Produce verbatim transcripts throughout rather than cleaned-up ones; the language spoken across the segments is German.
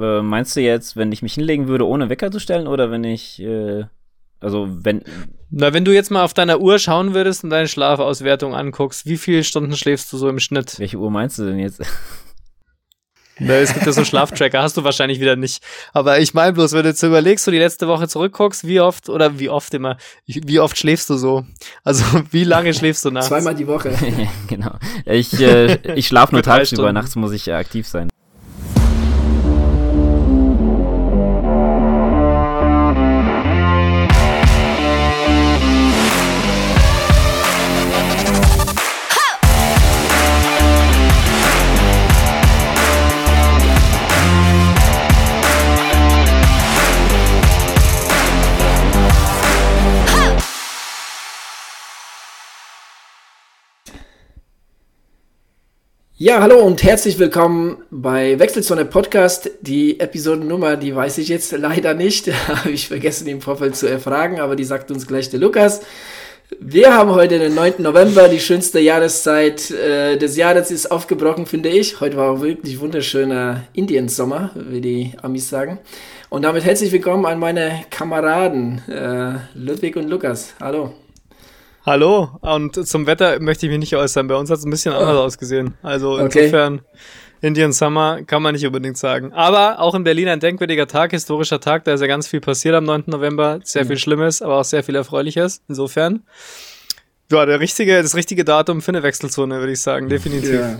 Äh, meinst du jetzt, wenn ich mich hinlegen würde, ohne Wecker zu stellen, oder wenn ich, äh, also wenn... Na, wenn du jetzt mal auf deiner Uhr schauen würdest und deine Schlafauswertung anguckst, wie viele Stunden schläfst du so im Schnitt? Welche Uhr meinst du denn jetzt? Na, es gibt ja so Schlaftracker, hast du wahrscheinlich wieder nicht. Aber ich meine bloß, wenn du jetzt überlegst, du die letzte Woche zurückguckst, wie oft, oder wie oft immer, wie oft schläfst du so? Also, wie lange schläfst du nachts? Zweimal die Woche. Genau. Ich, äh, ich schlafe nur tagsüber, nachts muss ich äh, aktiv sein. Ja, hallo und herzlich willkommen bei Wechselzone Podcast. Die Episodennummer, die weiß ich jetzt leider nicht, habe ich vergessen im Vorfeld zu erfragen, aber die sagt uns gleich der Lukas. Wir haben heute den neunten November, die schönste Jahreszeit äh, des Jahres ist aufgebrochen, finde ich. Heute war wirklich wunderschöner Indiensommer, wie die Amis sagen. Und damit herzlich willkommen an meine Kameraden, äh, Ludwig und Lukas. Hallo. Hallo, und zum Wetter möchte ich mich nicht äußern. Bei uns hat es ein bisschen anders ausgesehen. Also insofern, okay. Indian Summer kann man nicht unbedingt sagen. Aber auch in Berlin ein denkwürdiger Tag, historischer Tag. Da ist ja ganz viel passiert am neunten November. Sehr viel Schlimmes, aber auch sehr viel Erfreuliches. Insofern, ja, der richtige, das richtige Datum für eine Wechselzone, würde ich sagen. Definitiv. Ja,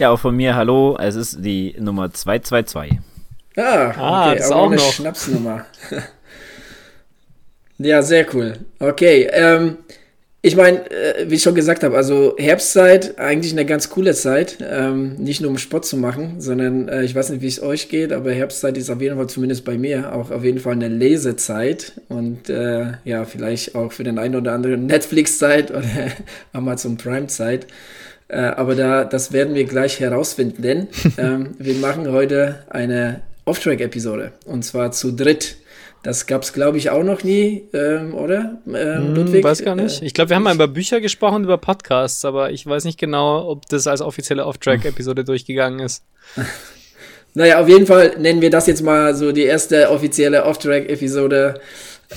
ja, auch von mir, hallo. Es ist die Nummer zwei zwei zwei. Ah, okay. Ah, das ist auch eine noch. Schnapsnummer. Ja, sehr cool. Okay, ähm, ich meine, äh, wie ich schon gesagt habe, also Herbstzeit, eigentlich eine ganz coole Zeit, ähm, nicht nur um Sport zu machen, sondern äh, ich weiß nicht, wie es euch geht, aber Herbstzeit ist auf jeden Fall, zumindest bei mir, auch auf jeden Fall eine Lesezeit und äh, ja, vielleicht auch für den einen oder anderen Netflix-Zeit oder Amazon Prime-Zeit, äh, aber da das werden wir gleich herausfinden, denn ähm, wir machen heute eine Off-Track-Episode und zwar zu dritt. Das gab's, glaube ich, auch noch nie, ähm, oder, ähm, Ludwig? Weiß gar nicht. Äh, ich glaube, wir haben mal über Bücher gesprochen, über Podcasts, aber ich weiß nicht genau, ob das als offizielle Off-Track-Episode durchgegangen ist. Naja, auf jeden Fall nennen wir das jetzt mal so die erste offizielle Off-Track-Episode.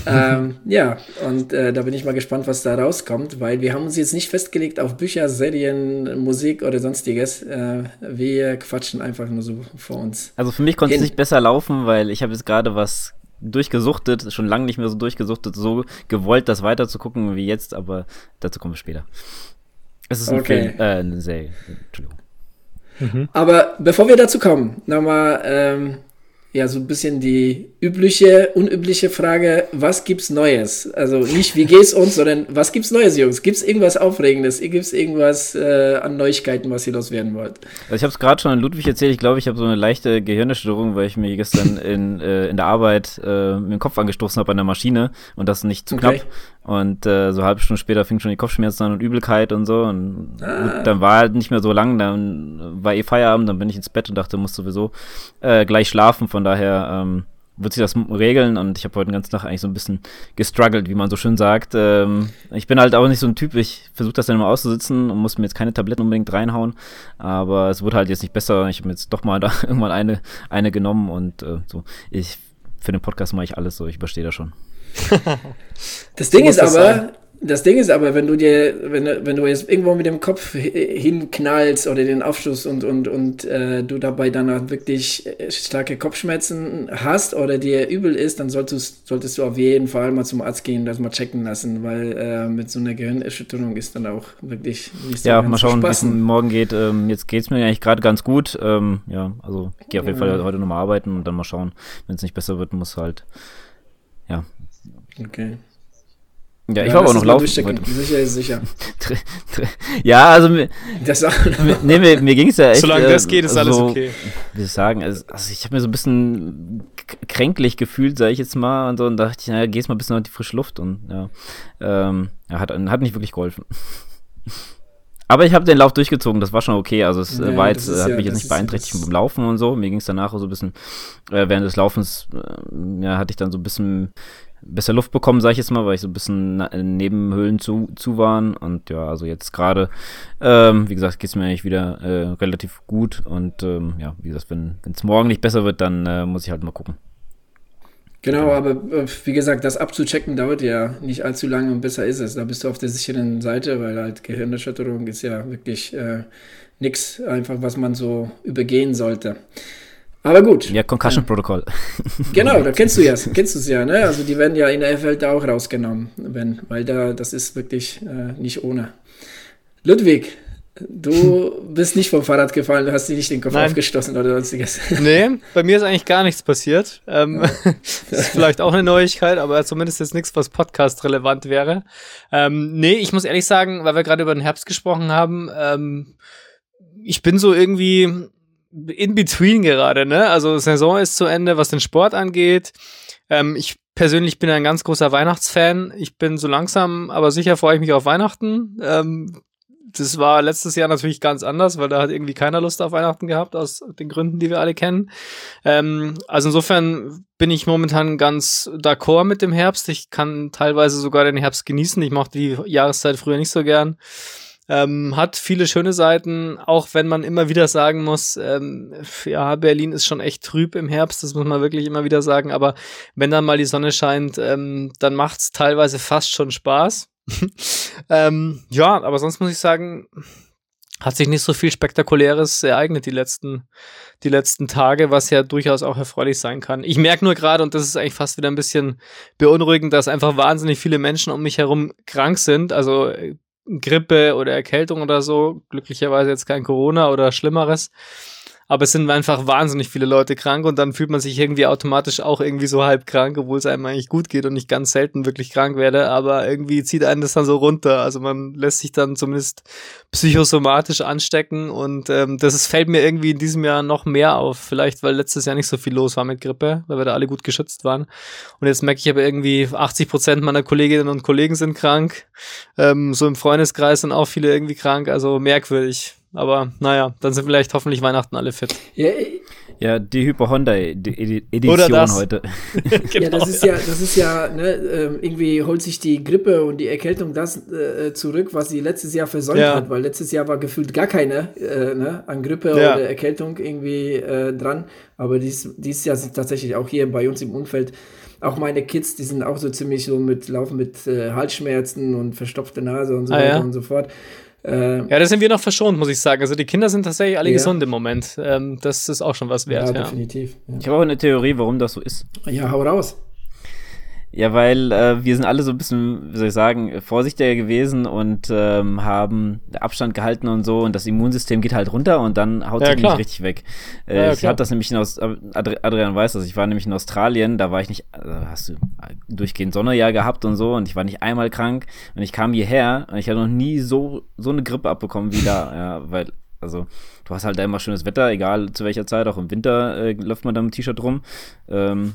ähm, ja, und äh, da bin ich mal gespannt, was da rauskommt, weil wir haben uns jetzt nicht festgelegt auf Bücher, Serien, Musik oder sonstiges. Äh, wir quatschen einfach nur so vor uns. Also für mich konnte es nicht besser laufen, weil ich habe jetzt gerade was durchgesuchtet, schon lange nicht mehr so durchgesuchtet, so gewollt, das weiter zu gucken wie jetzt, aber dazu kommen wir später. Es ist ein okay. Film, äh, eine Serie. Entschuldigung. Mhm. Aber bevor wir dazu kommen, nochmal, ähm, ja, so ein bisschen die übliche, unübliche Frage, was gibt's Neues? Also nicht, wie geht's uns, sondern was gibt's Neues, Jungs? Gibt's irgendwas Aufregendes? Gibt's irgendwas äh, an Neuigkeiten, was ihr loswerden wollt? Also ich habe es gerade schon an Ludwig erzählt, ich glaube, ich habe so eine leichte Gehirnerschütterung, weil ich mir gestern in, äh, in der Arbeit äh, mit dem Kopf angestoßen habe an der Maschine und das nicht zu okay. knapp. Und äh, so eine halbe Stunde später fing schon die Kopfschmerzen an und Übelkeit und so. Und ah. gut, dann war halt nicht mehr so lang, dann war eh Feierabend, dann bin ich ins Bett und dachte, muss sowieso äh, gleich schlafen. Von daher ähm, wird sich das regeln und ich habe heute den ganzen Tag eigentlich so ein bisschen gestruggelt, wie man so schön sagt. Ähm, ich bin halt auch nicht so ein Typ, ich versuche das dann immer auszusitzen und muss mir jetzt keine Tabletten unbedingt reinhauen. Aber es wurde halt jetzt nicht besser. Ich habe mir jetzt doch mal da irgendwann eine, eine genommen und äh, so. Ich, für den Podcast mache ich alles so, ich überstehe das schon. Das Ding ist aber, das Ding ist aber, wenn du dir, wenn du, wenn du jetzt irgendwo mit dem Kopf hinknallst oder den Aufstoß und und und äh, du dabei danach wirklich starke Kopfschmerzen hast oder dir übel ist, dann solltest, solltest du auf jeden Fall mal zum Arzt gehen, das mal checken lassen, weil äh, mit so einer Gehirnerschütterung ist dann auch wirklich nicht so ja, ganz mal schauen, wie es morgen geht. Ähm, jetzt geht's mir eigentlich gerade ganz gut. Ähm, ja, also ich gehe auf jeden Fall heute nochmal arbeiten und dann mal schauen, wenn es nicht besser wird, muss halt ja. Okay. Ja, ich ja, war aber noch laufen. Sicher ist sicher. Ja, also mir, das auch nee, mir, mir ging es ja echt. Solange das geht, ist also, alles okay. Wie soll ich sagen, also, also ich habe mir so ein bisschen kränklich gefühlt, sage ich jetzt mal, und so, und dachte ich, naja, gehst mal ein bisschen in die frische Luft und ja, ähm, ja hat, hat nicht wirklich geholfen. Aber ich habe den Lauf durchgezogen, das war schon okay, also es ja, war jetzt, hat ja, mich jetzt nicht beeinträchtigt beim Laufen und so, mir ging es danach so ein bisschen, äh, während des Laufens, äh, ja, hatte ich dann so ein bisschen besser Luft bekommen, sag ich jetzt mal, weil ich so ein bisschen Nebenhöhlen zu, zu waren. Und ja, also jetzt gerade, ähm, wie gesagt, geht's mir eigentlich wieder äh, relativ gut. Und ähm, ja, wie gesagt, wenn es morgen nicht besser wird, dann äh, muss ich halt mal gucken. Genau, aber äh, wie gesagt, das abzuchecken dauert ja nicht allzu lange und besser ist es. Da bist du auf der sicheren Seite, weil halt Gehirnerschütterung ist ja wirklich äh, nichts einfach, was man so übergehen sollte. Aber gut. Ja, Concussion-Protokoll. Genau, da kennst du ja, kennst du es ja, ne? Also die werden ja in der F L da auch rausgenommen, wenn, weil da, das ist wirklich äh, nicht ohne. Ludwig, du bist nicht vom Fahrrad gefallen, du hast dir nicht den Kopf Nein. aufgestoßen oder sonstiges. Nee, bei mir ist eigentlich gar nichts passiert. Ähm, ja. Das ist vielleicht auch eine Neuigkeit, aber zumindest jetzt nichts, was podcast-relevant wäre. Ähm, nee, ich muss ehrlich sagen, weil wir gerade über den Herbst gesprochen haben, ähm, ich bin so irgendwie in between gerade, ne? Also Saison ist zu Ende, was den Sport angeht. Ähm, ich persönlich bin ein ganz großer Weihnachtsfan. Ich bin so langsam, aber sicher freue ich mich auf Weihnachten. Ähm, das war letztes Jahr natürlich ganz anders, weil da hat irgendwie keiner Lust auf Weihnachten gehabt, aus den Gründen, die wir alle kennen. Ähm, also insofern bin ich momentan ganz d'accord mit dem Herbst. Ich kann teilweise sogar den Herbst genießen. Ich mochte die Jahreszeit früher nicht so gern. Ähm, hat viele schöne Seiten, auch wenn man immer wieder sagen muss, ähm, ja, Berlin ist schon echt trüb im Herbst, das muss man wirklich immer wieder sagen, aber wenn dann mal die Sonne scheint, ähm, dann macht's teilweise fast schon Spaß. ähm, ja, aber sonst muss ich sagen, hat sich nicht so viel Spektakuläres ereignet die letzten, die letzten Tage, was ja durchaus auch erfreulich sein kann. Ich merke nur gerade, und das ist eigentlich fast wieder ein bisschen beunruhigend, dass einfach wahnsinnig viele Menschen um mich herum krank sind, also Grippe oder Erkältung oder so, glücklicherweise jetzt kein Corona oder Schlimmeres, aber es sind einfach wahnsinnig viele Leute krank und dann fühlt man sich irgendwie automatisch auch irgendwie so halb krank, obwohl es einem eigentlich gut geht und ich ganz selten wirklich krank werde, aber irgendwie zieht einen das dann so runter, also man lässt sich dann zumindest psychosomatisch anstecken und ähm, das ist, fällt mir irgendwie in diesem Jahr noch mehr auf, vielleicht weil letztes Jahr nicht so viel los war mit Grippe, weil wir da alle gut geschützt waren und jetzt merke ich aber irgendwie achtzig Prozent meiner Kolleginnen und Kollegen sind krank, ähm, so im Freundeskreis sind auch viele irgendwie krank, also merkwürdig. Aber naja, dann sind vielleicht hoffentlich Weihnachten alle fit. Ja, ja, die Hyper-Honda-Edition heute. Genau, ja, das ist ja, das ist ja, ne, irgendwie holt sich die Grippe und die Erkältung das äh, zurück, was sie letztes Jahr versäumt ja. hat, weil letztes Jahr war gefühlt gar keine äh, ne, an Grippe ja. oder Erkältung irgendwie äh, dran. Aber dies, dieses Jahr sind tatsächlich auch hier bei uns im Umfeld. Auch meine Kids, die sind auch so ziemlich so mit, laufen mit äh, Halsschmerzen und verstopfte Nase und so ah, weiter ja. und so fort. Ja, das sind wir noch verschont, muss ich sagen. Also die Kinder sind tatsächlich alle ja. gesund im Moment. Ähm, das ist auch schon was wert. Ja, ja. definitiv. Ja. Ich habe auch eine Theorie, warum das so ist. Ja, hau raus. Ja, weil äh, wir sind alle so ein bisschen, wie soll ich sagen, vorsichtiger gewesen und ähm, haben Abstand gehalten und so und das Immunsystem geht halt runter und dann haut es ja, nicht richtig weg. Äh, ja, ja, ich habe das nämlich in Aus- Adrian weiß das, ich war nämlich in Australien, da war ich nicht, also hast du durchgehend Sonnejahr gehabt und so und ich war nicht einmal krank und ich kam hierher und ich habe noch nie so, so eine Grippe abbekommen wie da, ja, weil, also du hast halt da immer schönes Wetter, egal zu welcher Zeit, auch im Winter äh, läuft man da mit T-Shirt rum, ähm,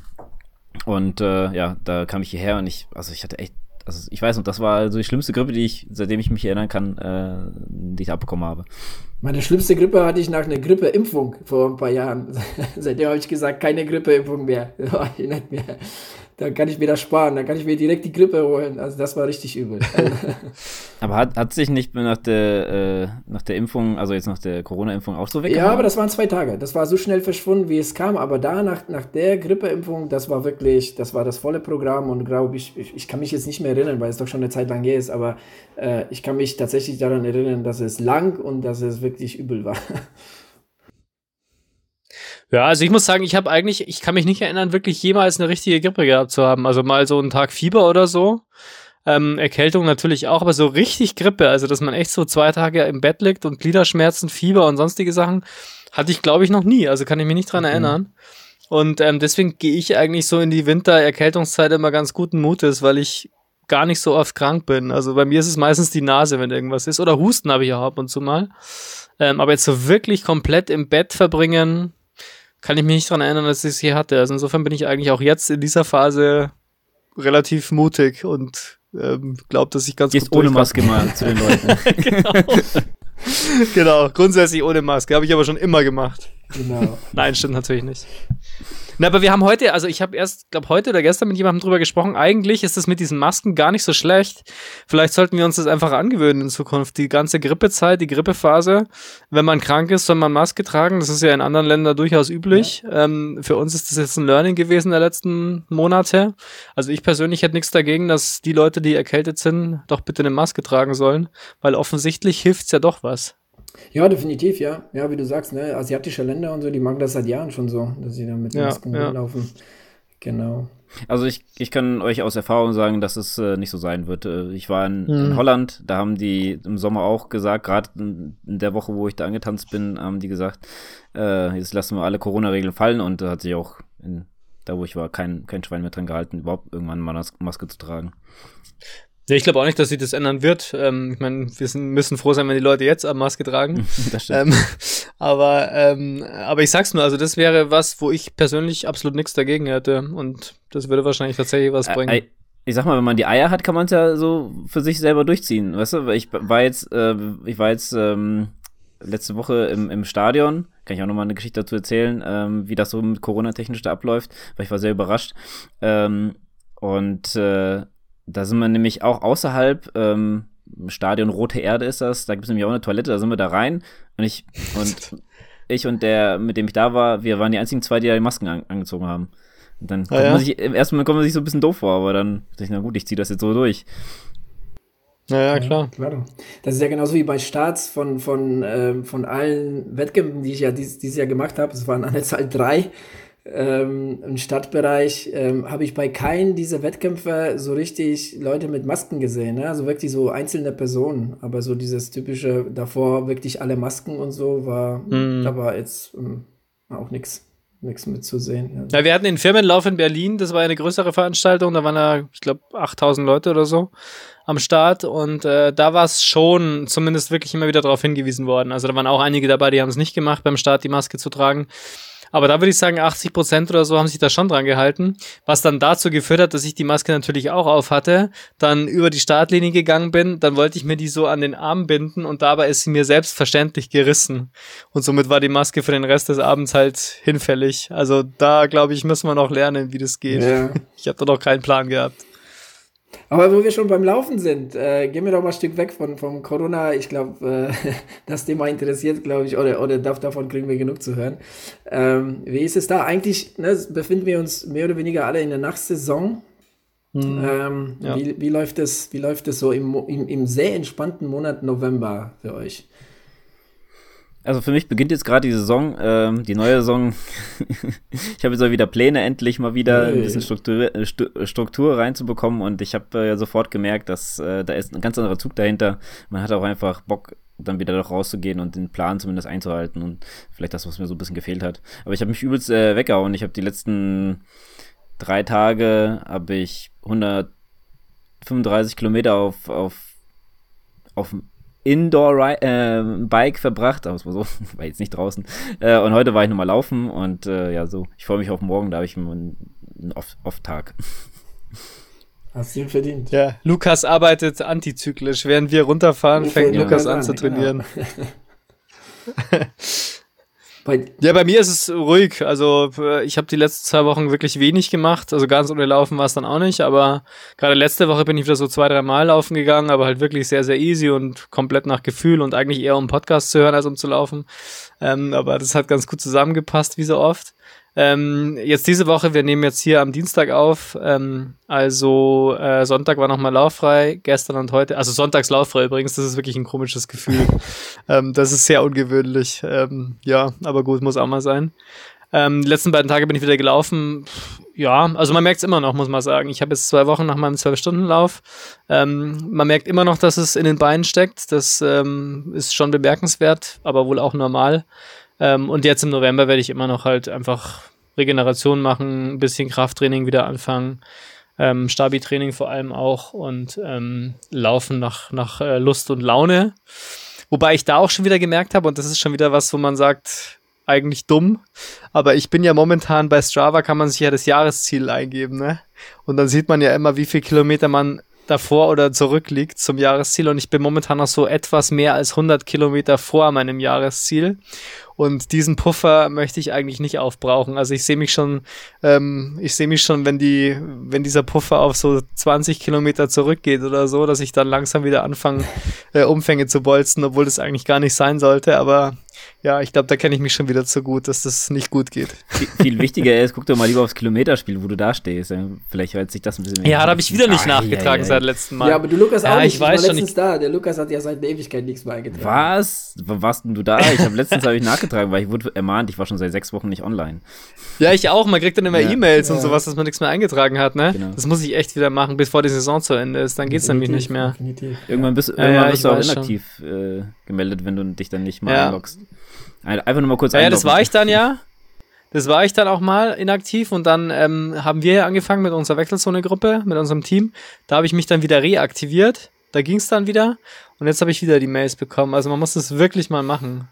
Und äh, ja, da kam ich hierher und ich, also ich hatte echt, also ich weiß noch, das war so die schlimmste Grippe, die ich, seitdem ich mich erinnern kann, äh, die ich abbekommen habe. Meine schlimmste Grippe hatte ich nach einer Grippeimpfung vor ein paar Jahren. Seitdem habe ich gesagt, keine Grippeimpfung mehr. Nicht mehr. Dann kann ich mir das sparen, dann kann ich mir direkt die Grippe holen. Also das war richtig übel. Aber hat, hat sich nicht mehr nach der, äh, nach der Impfung, also jetzt nach der Corona-Impfung auch so weggehauen? Ja, aber das waren zwei Tage. Das war so schnell verschwunden, wie es kam. Aber danach, nach der Grippeimpfung, das war wirklich, das war das volle Programm. Und glaube ich, ich, ich kann mich jetzt nicht mehr erinnern, weil es doch schon eine Zeit lang her ist. Aber äh, ich kann mich tatsächlich daran erinnern, dass es lang und dass es wirklich übel war. Ja, also ich muss sagen, ich habe eigentlich, ich kann mich nicht erinnern, wirklich jemals eine richtige Grippe gehabt zu haben. Also mal so einen Tag Fieber oder so. Ähm, Erkältung natürlich auch, aber so richtig Grippe, also dass man echt so zwei Tage im Bett liegt und Gliederschmerzen, Fieber und sonstige Sachen, hatte ich glaube ich noch nie. Also kann ich mich nicht dran mhm. erinnern. Und ähm, deswegen gehe ich eigentlich so in die Winter-Erkältungszeit immer ganz guten Mutes, weil ich gar nicht so oft krank bin. Also bei mir ist es meistens die Nase, wenn irgendwas ist. Oder Husten habe ich auch ab und zu mal. Ähm, aber jetzt so wirklich komplett im Bett verbringen, kann ich mich nicht daran erinnern, dass ich es hier hatte. Also insofern bin ich eigentlich auch jetzt in dieser Phase relativ mutig und ähm, glaube, dass ich ganz Gehst gut ohne Maske mal zu den Leuten. Genau. Genau, grundsätzlich ohne Maske. Habe ich aber schon immer gemacht. Genau. Nein, stimmt natürlich nicht. Na, aber wir haben heute, also ich habe erst, glaube heute oder gestern mit jemandem drüber gesprochen, eigentlich ist das mit diesen Masken gar nicht so schlecht. Vielleicht sollten wir uns das einfach angewöhnen in Zukunft. Die ganze Grippezeit, die Grippephase, wenn man krank ist, soll man Maske tragen. Das ist ja in anderen Ländern durchaus üblich. Ja. Ähm, für uns ist das jetzt ein Learning gewesen der letzten Monate. Also ich persönlich hätte nichts dagegen, dass die Leute, die erkältet sind, doch bitte eine Maske tragen sollen, weil offensichtlich hilft's ja doch was. Ja, definitiv, ja. Ja, wie du sagst, ne, asiatische Länder und so, die machen das seit Jahren schon so, dass sie dann mit ja, Masken ja. rumlaufen. Genau. Also ich, ich kann euch aus Erfahrung sagen, dass es äh, nicht so sein wird. Ich war in, mhm. in Holland, da haben die im Sommer auch gesagt, gerade in der Woche, wo ich da angetanzt bin, haben die gesagt, äh, jetzt lassen wir alle Corona-Regeln fallen, und da hat sich auch in, da, wo ich war, kein, kein Schwein mehr dran gehalten, überhaupt irgendwann mal eine Maske zu tragen. Ja, ich glaube auch nicht, dass sich das ändern wird. Ähm, ich meine, wir sind, müssen froh sein, wenn die Leute jetzt eine Maske tragen. Das stimmt. Ähm, aber, ähm, aber ich sag's nur, also das wäre was, wo ich persönlich absolut nichts dagegen hätte. Und das würde wahrscheinlich tatsächlich was bringen. Ä- Ich sag mal, wenn man die Eier hat, kann man es ja so für sich selber durchziehen, weißt du? Ich war jetzt, äh, ich war jetzt ähm, letzte Woche im, im Stadion. Kann ich auch nochmal eine Geschichte dazu erzählen, ähm, wie das so mit Corona-technisch da abläuft, weil ich war sehr überrascht. Ähm, und äh, da sind wir nämlich auch außerhalb, ähm, Stadion Rote Erde ist das, da gibt es nämlich auch eine Toilette, da sind wir da rein. Und ich und ich und der, mit dem ich da war, wir waren die einzigen zwei, die da die Masken an, angezogen haben. Und dann ah, kommt ja. man sich, im ersten Mal kommt man sich so ein bisschen doof vor, aber dann dachte ich, na gut, ich ziehe das jetzt so durch. Naja, klar. Ja, klar. Das ist ja genauso wie bei Starts von, von, äh, von allen Wettkämpfen, die ich ja dies, dieses Jahr gemacht habe. Es waren an der Zahl drei. Ähm, im Stadtbereich ähm, habe ich bei keinem dieser Wettkämpfe so richtig Leute mit Masken gesehen, ne? Also wirklich so einzelne Personen, aber so dieses typische davor wirklich alle Masken und so war, mm. da war jetzt ähm, auch nichts nichts mitzusehen. Also. Ja, wir hatten den Firmenlauf in Berlin, das war eine größere Veranstaltung, da waren da, ich glaube, achttausend Leute oder so am Start, und äh, da war es schon zumindest wirklich immer wieder darauf hingewiesen worden, also da waren auch einige dabei, die haben es nicht gemacht, beim Start die Maske zu tragen. Aber da würde ich sagen, achtzig Prozent oder so haben sich da schon dran gehalten, was dann dazu geführt hat, dass ich die Maske natürlich auch auf hatte, dann über die Startlinie gegangen bin, dann wollte ich mir die so an den Arm binden und dabei ist sie mir selbstverständlich gerissen. Und somit war die Maske für den Rest des Abends halt hinfällig. Also da, glaube ich, müssen wir noch lernen, wie das geht. Ja. Ich habe da noch keinen Plan gehabt. Aber wo wir schon beim Laufen sind, äh, gehen wir doch mal ein Stück weg von vom Corona. Ich glaube, äh, das Thema interessiert, glaube ich, oder, oder davon kriegen wir genug zu hören. Ähm, wie ist es da? Eigentlich, ne, befinden wir uns mehr oder weniger alle in der Nachsaison. Hm. Ähm, ja. wie, wie, läuft es, wie läuft es so im, im, im sehr entspannten Monat November für euch? Also für mich beginnt jetzt gerade die Saison, ähm, die neue Saison. Ich habe jetzt auch wieder Pläne, endlich mal wieder ein bisschen Struktur, Stu- Struktur reinzubekommen, und ich habe äh, sofort gemerkt, dass äh, da ist ein ganz anderer Zug dahinter. Man hat auch einfach Bock, dann wieder doch rauszugehen und den Plan zumindest einzuhalten, und vielleicht das, was mir so ein bisschen gefehlt hat. Aber ich habe mich übelst äh, weggehauen. Ich habe die letzten drei Tage habe ich hundertfünfunddreißig Kilometer auf auf auf Indoor-Bike äh, verbracht, aber es war so, war jetzt nicht draußen. Äh, und heute war ich nochmal laufen, und äh, ja, so, ich freue mich auf morgen, da habe ich einen, einen Off-Tag. Hast du ihn verdient. Ja, Lukas arbeitet antizyklisch. Während wir runterfahren, ich fängt Lukas an, an zu trainieren. Genau. Ja, bei mir ist es ruhig. Also ich habe die letzten zwei Wochen wirklich wenig gemacht. Also ganz ohne Laufen war es dann auch nicht. Aber gerade letzte Woche bin ich wieder so zwei, drei Mal laufen gegangen, aber halt wirklich sehr, sehr easy und komplett nach Gefühl und eigentlich eher um Podcasts zu hören, als um zu laufen. Ähm, aber das hat ganz gut zusammengepasst, wie so oft. Ähm, jetzt diese Woche, wir nehmen jetzt hier am Dienstag auf, ähm, also äh, Sonntag war nochmal lauffrei, gestern und heute, also sonntags lauffrei übrigens, das ist wirklich ein komisches Gefühl, ähm, das ist sehr ungewöhnlich, ähm, ja, aber gut, muss auch mal sein. Ähm, die letzten beiden Tage bin ich wieder gelaufen, ja, also man merkt es immer noch, muss man sagen. Ich habe jetzt zwei Wochen nach meinem zwölf-Stunden-Lauf, ähm, man merkt immer noch, dass es in den Beinen steckt, das ähm, ist schon bemerkenswert, aber wohl auch normal. Ähm, und jetzt im November werde ich immer noch halt einfach Regeneration machen, ein bisschen Krafttraining wieder anfangen, ähm, Stabi-Training vor allem auch, und ähm, laufen nach, nach äh, Lust und Laune. Wobei ich da auch schon wieder gemerkt habe, und das ist schon wieder was, wo man sagt, eigentlich dumm, aber ich bin ja momentan bei Strava, kann man sich ja das Jahresziel eingeben, ne? Und dann sieht man ja immer, wie viel Kilometer man davor oder zurück liegt zum Jahresziel, und ich bin momentan noch so etwas mehr als hundert Kilometer vor meinem Jahresziel. und diesen Puffer möchte ich eigentlich nicht aufbrauchen. Also ich sehe mich schon, ähm, ich sehe mich schon, wenn die, wenn dieser Puffer auf so zwanzig Kilometer zurückgeht oder so, dass ich dann langsam wieder anfange, äh, Umfänge zu bolzen, obwohl das eigentlich gar nicht sein sollte, aber ja, ich glaube, da kenne ich mich schon wieder zu gut, dass das nicht gut geht. Viel wichtiger ist, guck doch mal lieber aufs Kilometerspiel, wo du da stehst. Vielleicht hört sich das ein bisschen mehr. Ja, da habe ich wieder nicht ah, nachgetragen ja, ja, seit letztem Mal. Ja, aber du Lukas auch ja, nicht. Ich, ich war letztens nicht da. Der Lukas hat ja seit einer Ewigkeit nichts mehr eingetragen. Was? Warst denn du da? Ich habe letztens hab ich nachgetragen, weil ich wurde ermahnt, ich war schon seit sechs Wochen nicht online. Ja, ich auch. Man kriegt dann immer ja. E-Mails ja. und sowas, dass man nichts mehr eingetragen hat, ne? Genau. Das muss ich echt wieder machen, bevor die Saison zu Ende ist. Dann geht es nämlich nicht mehr. Definitiv. Irgendwann bist, ja, irgendwann ja, bist du auch inaktiv äh, gemeldet, wenn du dich dann nicht mal ja. einloggst. Einfach nur mal kurz einloggen. Ja, das war ich dann ja. Das war ich dann auch mal inaktiv und dann ähm, haben wir ja angefangen mit unserer Wechselzone-Gruppe, mit unserem Team. Da habe ich mich dann wieder reaktiviert. Da ging es dann wieder und jetzt habe ich wieder die Mails bekommen. Also man muss das wirklich mal machen.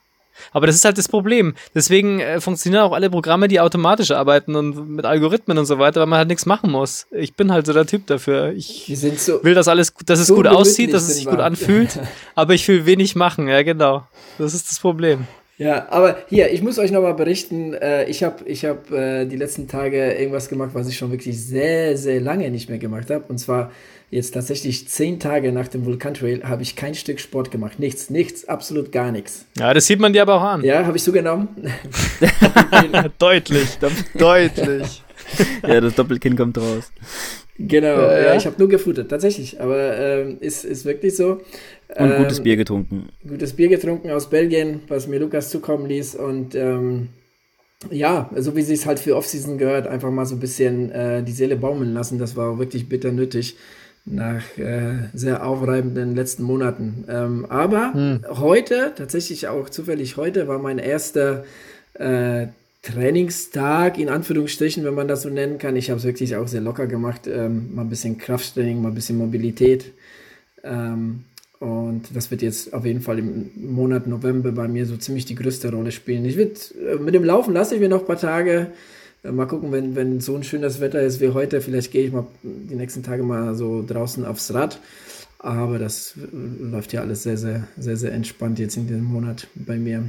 Aber das ist halt das Problem. Deswegen äh, funktionieren auch alle Programme, die automatisch arbeiten und mit Algorithmen und so weiter, weil man halt nichts machen muss. Ich bin halt so der Typ dafür. Ich so will, dass alles, dass es so gut aussieht, dass es sich gut anfühlt, aber ich will wenig machen. Ja, genau. Das ist das Problem. Ja, aber hier, ich muss euch nochmal berichten, äh, ich habe ich hab, äh, die letzten Tage irgendwas gemacht, was ich schon wirklich sehr, sehr lange nicht mehr gemacht habe. Und zwar jetzt tatsächlich zehn Tage nach dem Vulkantrail habe ich kein Stück Sport gemacht. Nichts, nichts, absolut gar nichts. Ja, das sieht man dir aber auch an. Ja, habe ich zugenommen. Deutlich, deutlich. Ja, das Doppelkinn kommt raus. Genau, ja, ja. Ich habe nur gefuttert, tatsächlich, aber ähm, ist, ist wirklich so. Und ähm, gutes Bier getrunken. Gutes Bier getrunken aus Belgien, was mir Lukas zukommen ließ. Und ähm, ja, so wie es sich halt für Offseason gehört, einfach mal so ein bisschen äh, die Seele baumeln lassen. Das war wirklich bitter nötig nach äh, sehr aufreibenden letzten Monaten. Ähm, aber hm. heute, tatsächlich auch zufällig heute, war mein erster äh, Trainingstag, in Anführungsstrichen, wenn man das so nennen kann. Ich habe es wirklich auch sehr locker gemacht. Ähm, mal ein bisschen Krafttraining, mal ein bisschen Mobilität. Ähm, Und das wird jetzt auf jeden Fall im Monat November bei mir so ziemlich die größte Rolle spielen. Ich würde mit dem Laufen lasse ich mir noch ein paar Tage. Mal gucken, wenn, wenn so ein schönes Wetter ist wie heute, vielleicht gehe ich mal die nächsten Tage mal so draußen aufs Rad. Aber das läuft ja alles sehr, sehr, sehr, sehr entspannt jetzt in diesem Monat bei mir.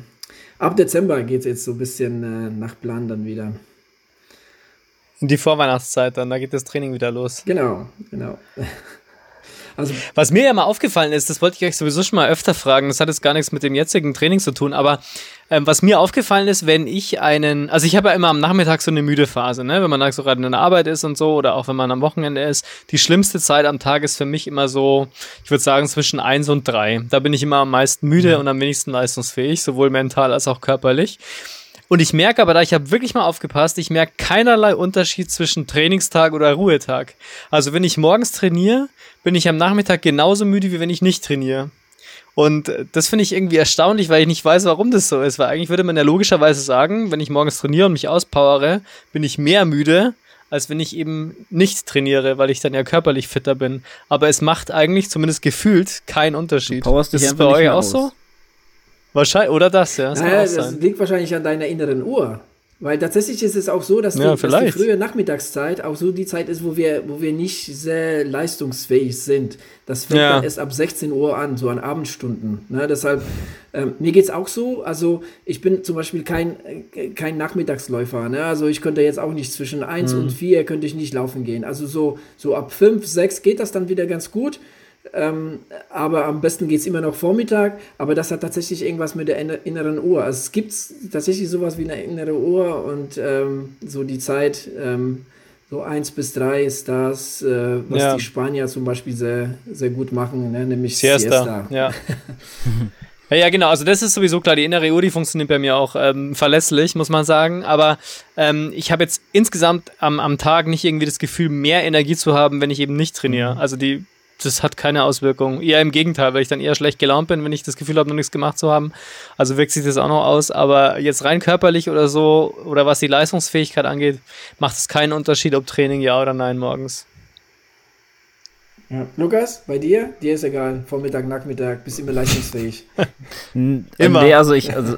Ab Dezember geht es jetzt so ein bisschen nach Plan dann wieder. In die Vorweihnachtszeit dann, da geht das Training wieder los. Genau, genau. Also, was mir ja mal aufgefallen ist, das wollte ich euch sowieso schon mal öfter fragen, das hat jetzt gar nichts mit dem jetzigen Training zu tun, aber ähm, was mir aufgefallen ist, wenn ich einen, also ich habe ja immer am Nachmittag so eine müde Phase, ne? Wenn man so gerade in der Arbeit ist und so oder auch wenn man am Wochenende ist, die schlimmste Zeit am Tag ist für mich immer so, ich würde sagen zwischen eins und drei, da bin ich immer am meisten müde mhm. und am wenigsten leistungsfähig, sowohl mental als auch körperlich. Und ich merke aber da, ich habe wirklich mal aufgepasst, ich merke keinerlei Unterschied zwischen Trainingstag oder Ruhetag. Also wenn ich morgens trainiere, bin ich am Nachmittag genauso müde, wie wenn ich nicht trainiere. Und das finde ich irgendwie erstaunlich, weil ich nicht weiß, warum das so ist. Weil eigentlich würde man ja logischerweise sagen, wenn ich morgens trainiere und mich auspowere, bin ich mehr müde, als wenn ich eben nicht trainiere, weil ich dann ja körperlich fitter bin. Aber es macht eigentlich, zumindest gefühlt, keinen Unterschied. Ist das bei euch auch so? Wahrscheinlich, oder das, ja. Das, naja, das liegt wahrscheinlich an deiner inneren Uhr. Weil tatsächlich ist es auch so, dass, ja, die, dass die frühe Nachmittagszeit auch so die Zeit ist, wo wir, wo wir nicht sehr leistungsfähig sind. Das fängt ja. dann erst ab sechzehn Uhr an, so an Abendstunden. Ne, deshalb, ähm, mir geht es auch so, also ich bin zum Beispiel kein, kein Nachmittagsläufer. Ne? Also ich könnte jetzt auch nicht zwischen eins mhm. und vier könnte ich nicht laufen gehen. Also so, so ab fünf, sechs geht das dann wieder ganz gut. Ähm, aber am besten geht es immer noch Vormittag, aber das hat tatsächlich irgendwas mit der inneren Uhr. Also es gibt tatsächlich sowas wie eine innere Uhr und ähm, so die Zeit, ähm, so eins bis drei ist das, äh, was ja. die Spanier zum Beispiel sehr, sehr gut machen, ne? Nämlich Siesta. Siesta. Ja. Ja, genau, also das ist sowieso klar, die innere Uhr, die funktioniert bei mir auch ähm, verlässlich, muss man sagen, aber ähm, ich habe jetzt insgesamt am, am Tag nicht irgendwie das Gefühl, mehr Energie zu haben, wenn ich eben nicht trainiere, mhm. also die das hat keine Auswirkung. Eher im Gegenteil, weil ich dann eher schlecht gelaunt bin, wenn ich das Gefühl habe, noch nichts gemacht zu haben. Also wirkt sich das auch noch aus. Aber jetzt rein körperlich oder so, oder was die Leistungsfähigkeit angeht, macht es keinen Unterschied, ob Training ja oder nein morgens. Ja. Lukas, bei dir? Dir ist egal. Vormittag, Nachmittag, bist immer leistungsfähig. Immer. Nee, also ich, also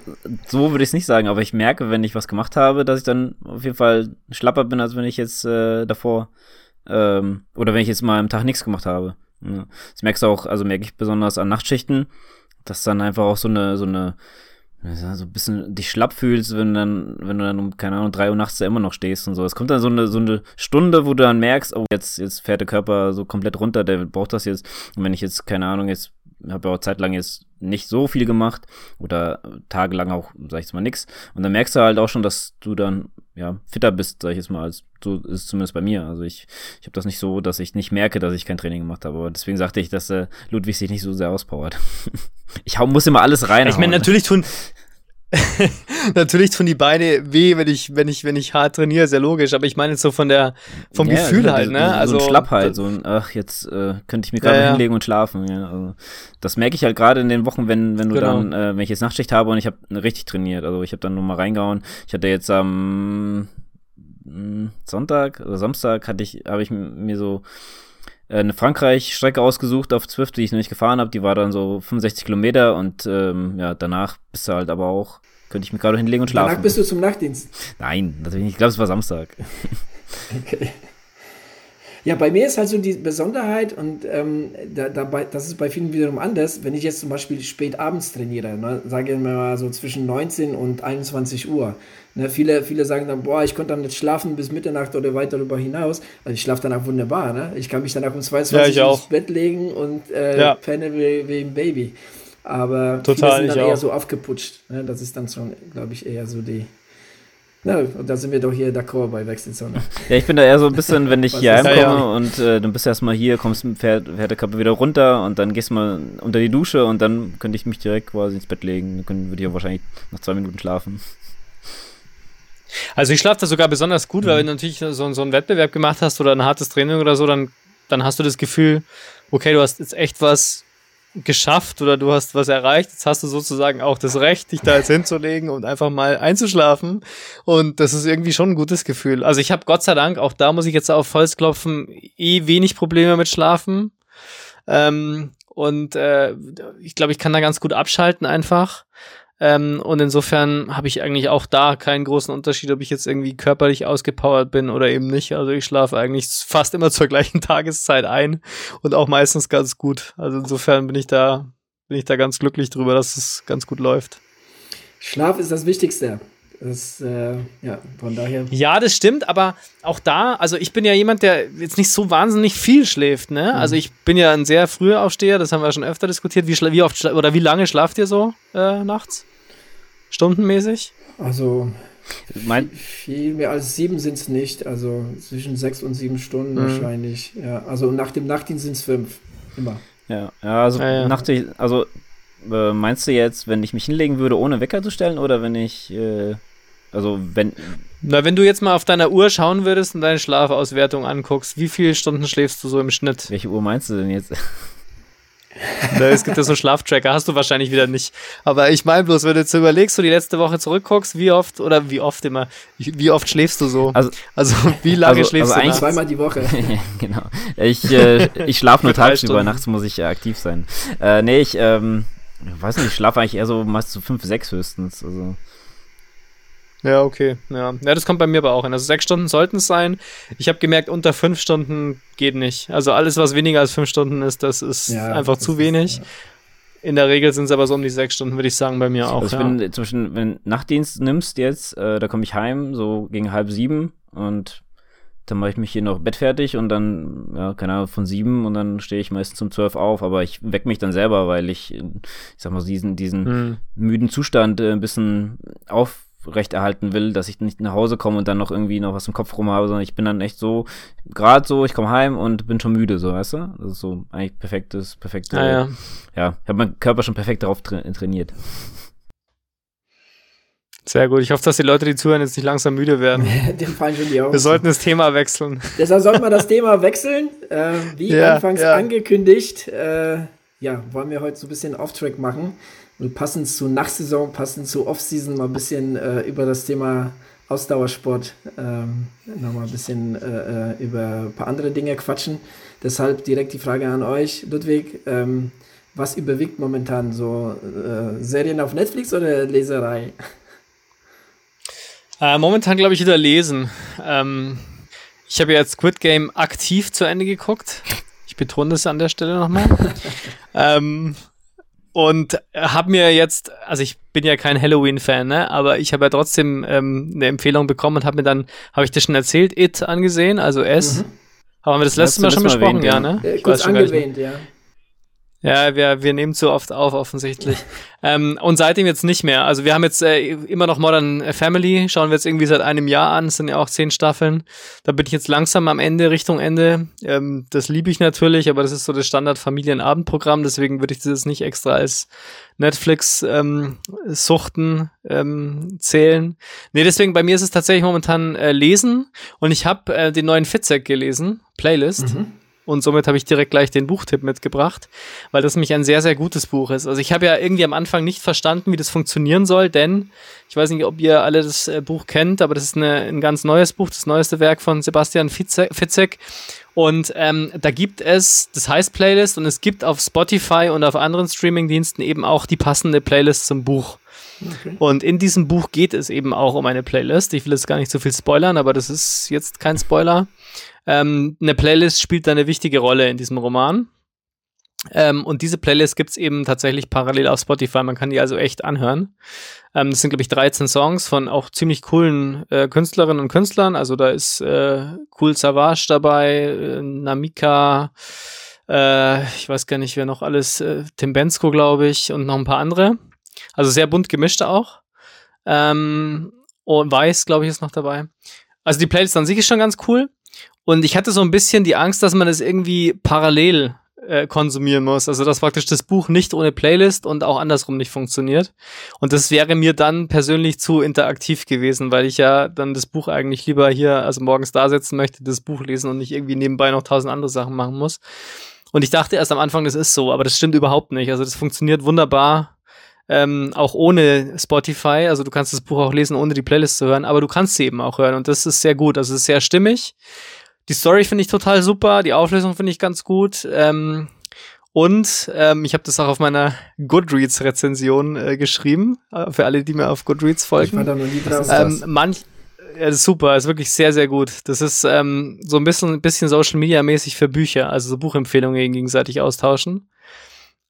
so würde ich es nicht sagen, aber ich merke, wenn ich was gemacht habe, dass ich dann auf jeden Fall schlapper bin, als wenn ich jetzt äh, davor ähm, oder wenn ich jetzt mal am Tag nichts gemacht habe. Ja. Das merkst du auch, also merke ich besonders an Nachtschichten, dass dann einfach auch so eine, so eine so ein bisschen dich schlapp fühlst, wenn du dann, wenn du dann um, keine Ahnung, drei Uhr nachts da immer noch stehst und so. Es kommt dann so eine, so eine Stunde, wo du dann merkst, oh, jetzt, jetzt fährt der Körper so komplett runter, der braucht das jetzt. Und wenn ich jetzt, keine Ahnung, jetzt habe ja auch zeitlang jetzt nicht so viel gemacht oder tagelang auch, sag ich jetzt mal, nix. Und dann merkst du halt auch schon, dass du dann, ja, fitter bist, sag ich jetzt mal, als so ist es zumindest bei mir. Also ich, ich habe das nicht so, dass ich nicht merke, dass ich kein Training gemacht habe. Aber deswegen sagte ich, dass äh, Ludwig sich nicht so sehr auspowert. Ich hau, muss immer alles rein. Ich meine, natürlich tun natürlich tun die Beine weh, wenn ich wenn ich wenn ich hart trainiere, sehr logisch. Aber ich meine jetzt so von der vom ja, Gefühl ja, halt, so, ne? So also ein Schlapp halt, so ein ach jetzt äh, könnte ich mir gerade ja, ja. hinlegen und schlafen. Ja, also das merke ich halt gerade in den Wochen, wenn wenn du genau. dann äh, wenn ich jetzt Nachtschicht habe und ich habe richtig trainiert. Also ich habe dann nur mal reingehauen. Ich hatte jetzt am ähm, Sonntag oder Samstag hatte ich habe ich mir so eine Frankreich-Strecke ausgesucht auf Zwift, die ich noch nicht gefahren habe. Die war dann so fünfundsechzig Kilometer und ähm, ja, danach bist du halt aber auch, könnte ich mich gerade hinlegen und schlafen. Danach bist du zum Nachtdienst? Nein, natürlich nicht. Ich glaube, es war Samstag. Okay. Ja, bei mir ist halt so die Besonderheit und ähm, da, dabei, das ist bei vielen wiederum anders, wenn ich jetzt zum Beispiel spät abends trainiere, ne, sage ich mal so zwischen neunzehn und einundzwanzig Uhr. Ne, viele, viele sagen dann, boah, ich konnte dann nicht schlafen bis Mitternacht oder weiter darüber hinaus. Also ich schlafe danach wunderbar, ne? Ich kann mich danach um zweiundzwanzig ja, Uhr ins Bett legen und äh, ja. penne wie, wie ein Baby. Aber total, viele sind dann eher so aufgeputscht. Ne? Das ist dann schon, glaube ich, eher so die... Na, und da sind wir doch hier d'accord bei Wechselzone. Ja, ich bin da eher so ein bisschen, wenn ich hier heimkomme ja, ja. und äh, dann bist du erstmal hier, kommst mit dem Pferdekappe wieder runter und dann gehst du mal unter die Dusche und dann könnte ich mich direkt quasi ins Bett legen. Dann würde ich ja wahrscheinlich nach zwei Minuten schlafen. Also ich schlafe da sogar besonders gut, mhm. weil wenn du natürlich so, so einen Wettbewerb gemacht hast oder ein hartes Training oder so, dann, dann hast du das Gefühl, okay, du hast jetzt echt was geschafft oder du hast was erreicht, jetzt hast du sozusagen auch das Recht, dich da jetzt hinzulegen und einfach mal einzuschlafen und das ist irgendwie schon ein gutes Gefühl. Also ich habe Gott sei Dank, auch da muss ich jetzt auf Holz klopfen, eh wenig Probleme mit Schlafen ähm, und äh, ich glaube, ich kann da ganz gut abschalten einfach ähm, und insofern habe ich eigentlich auch da keinen großen Unterschied, ob ich jetzt irgendwie körperlich ausgepowert bin oder eben nicht. Also ich schlafe eigentlich fast immer zur gleichen Tageszeit ein und auch meistens ganz gut. Also insofern bin ich da, bin ich da ganz glücklich drüber, dass es ganz gut läuft. Schlaf ist das Wichtigste. Das, äh, ja, von daher. Ja, das stimmt, aber auch da, also ich bin ja jemand, der jetzt nicht so wahnsinnig viel schläft, ne? Mhm. Also ich bin ja ein sehr früher Aufsteher, das haben wir schon öfter diskutiert. Wie, schla- wie oft schla- oder wie lange schlaft ihr so äh, nachts? Stundenmäßig? Also mein- viel mehr als sieben sind es nicht, also zwischen sechs und sieben Stunden mhm. wahrscheinlich. Ja, also nach dem Nachtdienst sind es fünf, immer. Ja, ja, also ja, ja. Nachtdienst, also äh, meinst du jetzt, wenn ich mich hinlegen würde, ohne Wecker zu stellen oder wenn ich äh Also wenn Na, wenn du jetzt mal auf deiner Uhr schauen würdest und deine Schlafauswertung anguckst, wie viele Stunden schläfst du so im Schnitt? Welche Uhr meinst du denn jetzt? Es gibt ja so Schlaftracker, hast du wahrscheinlich wieder nicht. Aber ich meine bloß, wenn du jetzt überlegst, du die letzte Woche zurückguckst, wie oft oder wie oft immer, wie oft schläfst du so? Also, also wie lange also, schläfst also du? Zweimal die Woche. Genau. Ich, äh, ich schlafe nur tagsüber, nachts muss ich äh, aktiv sein. Äh, nee, ich ähm, weiß nicht, ich schlafe eigentlich eher so meist so fünf, sechs höchstens. Also. Ja, okay. Ja. ja, das kommt bei mir aber auch hin. Also sechs Stunden sollten es sein. Ich habe gemerkt, unter fünf Stunden geht nicht. Also alles, was weniger als fünf Stunden ist, das ist ja, einfach das zu ist, wenig. Ja. In der Regel sind es aber so um die sechs Stunden, würde ich sagen, bei mir auch. Also ich ja. bin zum Beispiel, wenn du Nachtdienst nimmst jetzt, äh, da komme ich heim, so gegen halb sieben und dann mache ich mich hier noch Bett fertig und dann, ja, keine Ahnung, von sieben und dann stehe ich meistens um zwölf auf, aber ich wecke mich dann selber, weil ich, ich sag mal, diesen, diesen hm. müden Zustand äh, ein bisschen auf recht erhalten will, dass ich nicht nach Hause komme und dann noch irgendwie noch was im Kopf rum habe, sondern ich bin dann echt so, gerade so, ich komme heim und bin schon müde, so, weißt du? Das ist so eigentlich perfektes, perfekte, ah, ja, ja ich habe meinen Körper schon perfekt darauf tra- trainiert. Sehr gut, ich hoffe, dass die Leute, die zuhören, jetzt nicht langsam müde werden. Den fallen schon die Augen. Wir sollten das Thema wechseln. Deshalb sollten wir das Thema wechseln, äh, wie ja, anfangs ja. angekündigt, äh, ja, wollen wir heute so ein bisschen Off-Track machen. Und passend zu Nachsaison, passend zu Off-Season mal ein bisschen äh, über das Thema Ausdauersport ähm, nochmal ein bisschen äh, über ein paar andere Dinge quatschen. Deshalb direkt die Frage an euch, Ludwig, ähm, was überwiegt momentan so? Äh, Serien auf Netflix oder Leserei? Äh, momentan glaube ich wieder lesen. Ähm, ich habe ja jetzt Squid Game aktiv zu Ende geguckt. Ich betone das an der Stelle nochmal. ähm... Und habe mir jetzt, also ich bin ja kein Halloween-Fan, ne, aber ich habe ja trotzdem ähm, eine Empfehlung bekommen und habe mir dann, habe ich dir schon erzählt, It angesehen, also es. Mhm. Haben wir das letzte Mal schon besprochen, ja, ne? Ich kurz angewähnt, ja. Ja, wir, wir nehmen zu oft auf, offensichtlich. ähm, und seitdem jetzt nicht mehr. Also wir haben jetzt äh, immer noch Modern Family, schauen wir jetzt irgendwie seit einem Jahr an, es sind ja auch zehn Staffeln. Da bin ich jetzt langsam am Ende, Richtung Ende. Ähm, das liebe ich natürlich, aber das ist so das Standard-Familienabendprogramm, deswegen würde ich das jetzt nicht extra als Netflix-Suchten ähm, ähm, zählen. Nee, deswegen, bei mir ist es tatsächlich momentan äh, Lesen und ich habe äh, den neuen Fitzek gelesen, Playlist. Mhm. Und somit habe ich direkt gleich den Buchtipp mitgebracht, weil das nämlich ein sehr, sehr gutes Buch ist. Also ich habe ja irgendwie am Anfang nicht verstanden, wie das funktionieren soll, denn ich weiß nicht, ob ihr alle das Buch kennt, aber das ist eine, ein ganz neues Buch, das neueste Werk von Sebastian Fitzek. Und ähm, da gibt es, das heißt Playlist, und es gibt auf Spotify und auf anderen Streamingdiensten eben auch die passende Playlist zum Buch. Okay. Und in diesem Buch geht es eben auch um eine Playlist. Ich will jetzt gar nicht so viel spoilern, aber das ist jetzt kein Spoiler. Ähm, eine Playlist spielt da eine wichtige Rolle in diesem Roman. Ähm, und diese Playlist gibt es eben tatsächlich parallel auf Spotify. Man kann die also echt anhören. Ähm, das sind, glaube ich, dreizehn Songs von auch ziemlich coolen äh, Künstlerinnen und Künstlern. Also da ist äh, Cool Savage dabei, äh, Namika, äh, ich weiß gar nicht, wer noch alles, äh, Tim Bensko, glaube ich, und noch ein paar andere. Also sehr bunt gemischt auch. Ähm, und Weiß, glaube ich, ist noch dabei. Also die Playlist an sich ist schon ganz cool. Und ich hatte so ein bisschen die Angst, dass man das irgendwie parallel äh, konsumieren muss. Also dass praktisch das Buch nicht ohne Playlist und auch andersrum nicht funktioniert. Und das wäre mir dann persönlich zu interaktiv gewesen, weil ich ja dann das Buch eigentlich lieber hier, also morgens da sitzen möchte, das Buch lesen und nicht irgendwie nebenbei noch tausend andere Sachen machen muss. Und ich dachte erst am Anfang, das ist so, aber das stimmt überhaupt nicht. Also das funktioniert wunderbar. Ähm, auch ohne Spotify, also du kannst das Buch auch lesen, ohne die Playlist zu hören, aber du kannst sie eben auch hören und das ist sehr gut, also es ist sehr stimmig. Die Story finde ich total super, die Auflösung finde ich ganz gut ähm, und ähm, ich habe das auch auf meiner Goodreads-Rezension äh, geschrieben, äh, für alle, die mir auf Goodreads folgen. Ich fand da nur lieb, das ist ähm, manch, äh, super, ist wirklich sehr, sehr gut. Das ist ähm, so ein bisschen, ein bisschen Social-Media-mäßig für Bücher, also so Buchempfehlungen gegenseitig austauschen.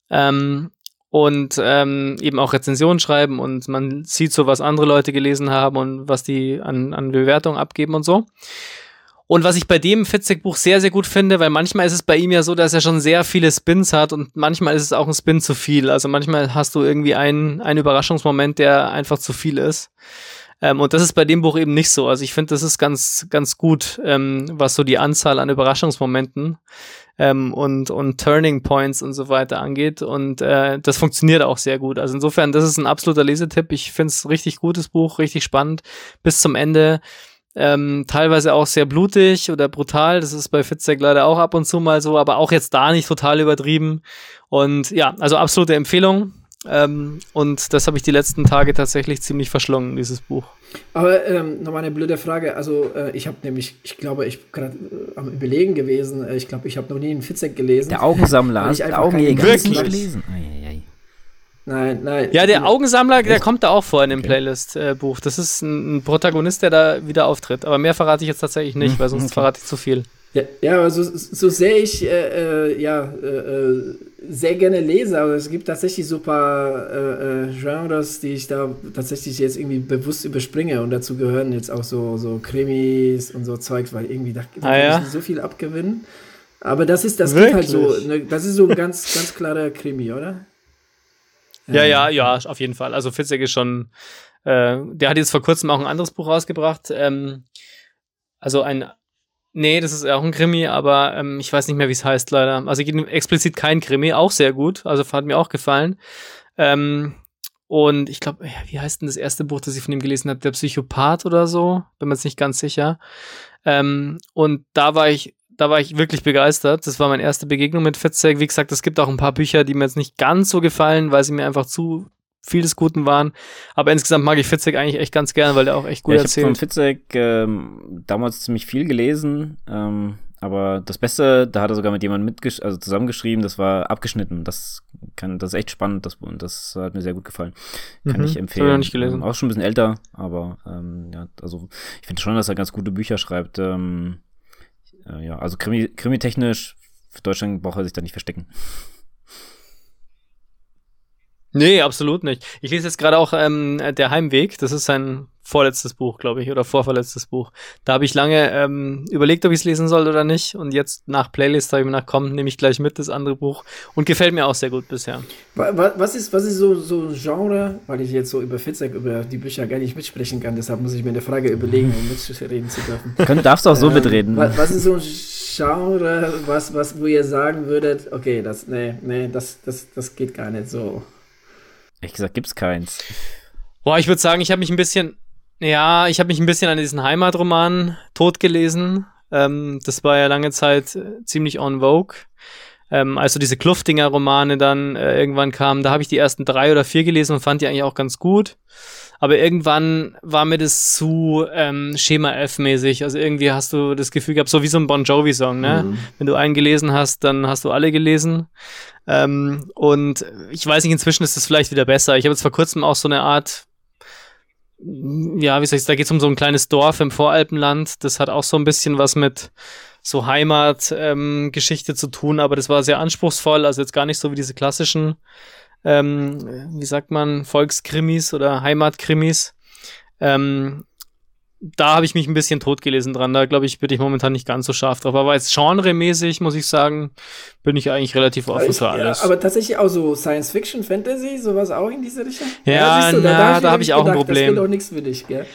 Ähm, Und ähm, eben auch Rezensionen schreiben und man sieht so, was andere Leute gelesen haben und was die an, an Bewertungen abgeben und so. Und was ich bei dem Fitzek-Buch sehr, sehr gut finde, weil manchmal ist es bei ihm ja so, dass er schon sehr viele Spins hat und manchmal ist es auch ein Spin zu viel. Also manchmal hast du irgendwie einen, einen Überraschungsmoment, der einfach zu viel ist. Ähm, und das ist bei dem Buch eben nicht so. Also ich finde, das ist ganz, ganz gut, ähm, was so die Anzahl an Überraschungsmomenten ähm, und, und Turning Points und so weiter angeht. Und äh, das funktioniert auch sehr gut. Also insofern, das ist ein absoluter Lesetipp. Ich finde es richtig gutes Buch, richtig spannend bis zum Ende. Ähm, teilweise auch sehr blutig oder brutal. Das ist bei Fitzek leider auch ab und zu mal so, aber auch jetzt da nicht total übertrieben. Und ja, also absolute Empfehlung. Ähm, und das habe ich die letzten Tage tatsächlich ziemlich verschlungen, dieses Buch. Aber ähm, nochmal eine blöde Frage. Also äh, ich habe nämlich, ich glaube, ich bin gerade äh, am Überlegen gewesen. Äh, ich glaube, ich habe noch nie einen Fitzek gelesen. Der Augensammler. Ich der Augenjäger. Wirklich? Gelesen. Nein, nein. Ja, der Augensammler, der kommt da auch vor in dem okay. Playlist-Buch. Äh, das ist ein, ein Protagonist, der da wieder auftritt. Aber mehr verrate ich jetzt tatsächlich nicht, mhm, weil sonst okay. verrate ich zu viel. Ja, ja, aber so, so sehr ich äh, äh, ja, äh, sehr gerne lese, aber es gibt tatsächlich so ein paar äh, äh, Genres, die ich da tatsächlich jetzt irgendwie bewusst überspringe und dazu gehören jetzt auch so, so Krimis und so Zeugs, weil irgendwie da, da ah, kann ja. ich so viel abgewinnen. Aber das ist, das geht halt so, ne, das ist so ein ganz, ganz klarer Krimi, oder? Ja, ähm. ja, ja, auf jeden Fall. Also Fitzek ist schon, äh, der hat jetzt vor kurzem auch ein anderes Buch rausgebracht, ähm, also ein Nee, das ist auch ein Krimi, aber ähm, ich weiß nicht mehr, wie es heißt, leider. Also explizit kein Krimi, auch sehr gut. Also hat mir auch gefallen. Ähm, und ich glaube, wie heißt denn das erste Buch, das ich von ihm gelesen habe? Der Psychopath oder so? Bin mir jetzt nicht ganz sicher. Ähm, und da war ich da war ich wirklich begeistert. Das war meine erste Begegnung mit Fitzek. Wie gesagt, es gibt auch ein paar Bücher, die mir jetzt nicht ganz so gefallen, weil sie mir einfach zu viel des Guten waren, aber insgesamt mag ich Fitzek eigentlich echt ganz gern, weil er auch echt gut ja, ich erzählt. Ich habe von Fitzek ähm, damals ziemlich viel gelesen, ähm, aber das Beste, da hat er sogar mit jemandem mitgesch- also zusammengeschrieben, das war abgeschnitten. Das, kann, das ist echt spannend, das Buch, und das hat mir sehr gut gefallen. Kann mhm, ich empfehlen. Ich noch nicht gelesen. Ähm, auch schon ein bisschen älter, aber ähm, ja, also ich finde schon, dass er ganz gute Bücher schreibt. Ähm, äh, ja, also krimi- krimitechnisch für Deutschland braucht er sich da nicht verstecken. Nee, absolut nicht. Ich lese jetzt gerade auch ähm, Der Heimweg. Das ist sein vorletztes Buch, glaube ich, oder vorverletztes Buch. Da habe ich lange ähm, überlegt, ob ich es lesen soll oder nicht. Und jetzt nach Playlist habe ich mir gedacht, komm, nehme ich gleich mit, das andere Buch. Und gefällt mir auch sehr gut bisher. Was ist, was ist so, so ein Genre, weil ich jetzt so über Fitzek, über die Bücher gar nicht mitsprechen kann, deshalb muss ich mir eine Frage überlegen, um mitreden zu dürfen. Du darfst auch so ähm, mitreden. Was, was ist so ein Genre, was, was wo ihr sagen würdet, okay, das, nee, nee, das, das, das geht gar nicht so. Ehrlich gesagt, gibt's keins. Boah, ich würde sagen, ich habe mich ein bisschen, ja, ich habe mich ein bisschen an diesen Heimatroman totgelesen. Ähm, das war ja lange Zeit ziemlich en vogue. Ähm, als so diese Kluftinger-Romane dann äh, irgendwann kamen, da habe ich die ersten drei oder vier gelesen und fand die eigentlich auch ganz gut. Aber irgendwann war mir das zu ähm, Schema-F-mäßig. Also irgendwie hast du das Gefühl gehabt, so wie so ein Bon Jovi-Song, ne? Mhm. Wenn du einen gelesen hast, dann hast du alle gelesen. Ähm, und ich weiß nicht, inzwischen ist das vielleicht wieder besser. Ich habe jetzt vor kurzem auch so eine Art, ja, wie soll ich, da geht es um so ein kleines Dorf im Voralpenland. Das hat auch so ein bisschen was mit so Heimatgeschichte ähm, zu tun, aber das war sehr anspruchsvoll, also jetzt gar nicht so wie diese klassischen, ähm, wie sagt man, Volkskrimis oder Heimatkrimis. Ähm, da habe ich mich ein bisschen totgelesen dran, da glaube ich, bin ich momentan nicht ganz so scharf drauf, aber jetzt genremäßig, muss ich sagen, bin ich eigentlich relativ offen ich, für alles. Ja, aber tatsächlich auch so Science-Fiction, Fantasy, sowas auch in diese Richtung? Ja, ja du, na, da, da, da habe ich auch gedacht, ein Problem. Das wird auch nichts für dich, gell?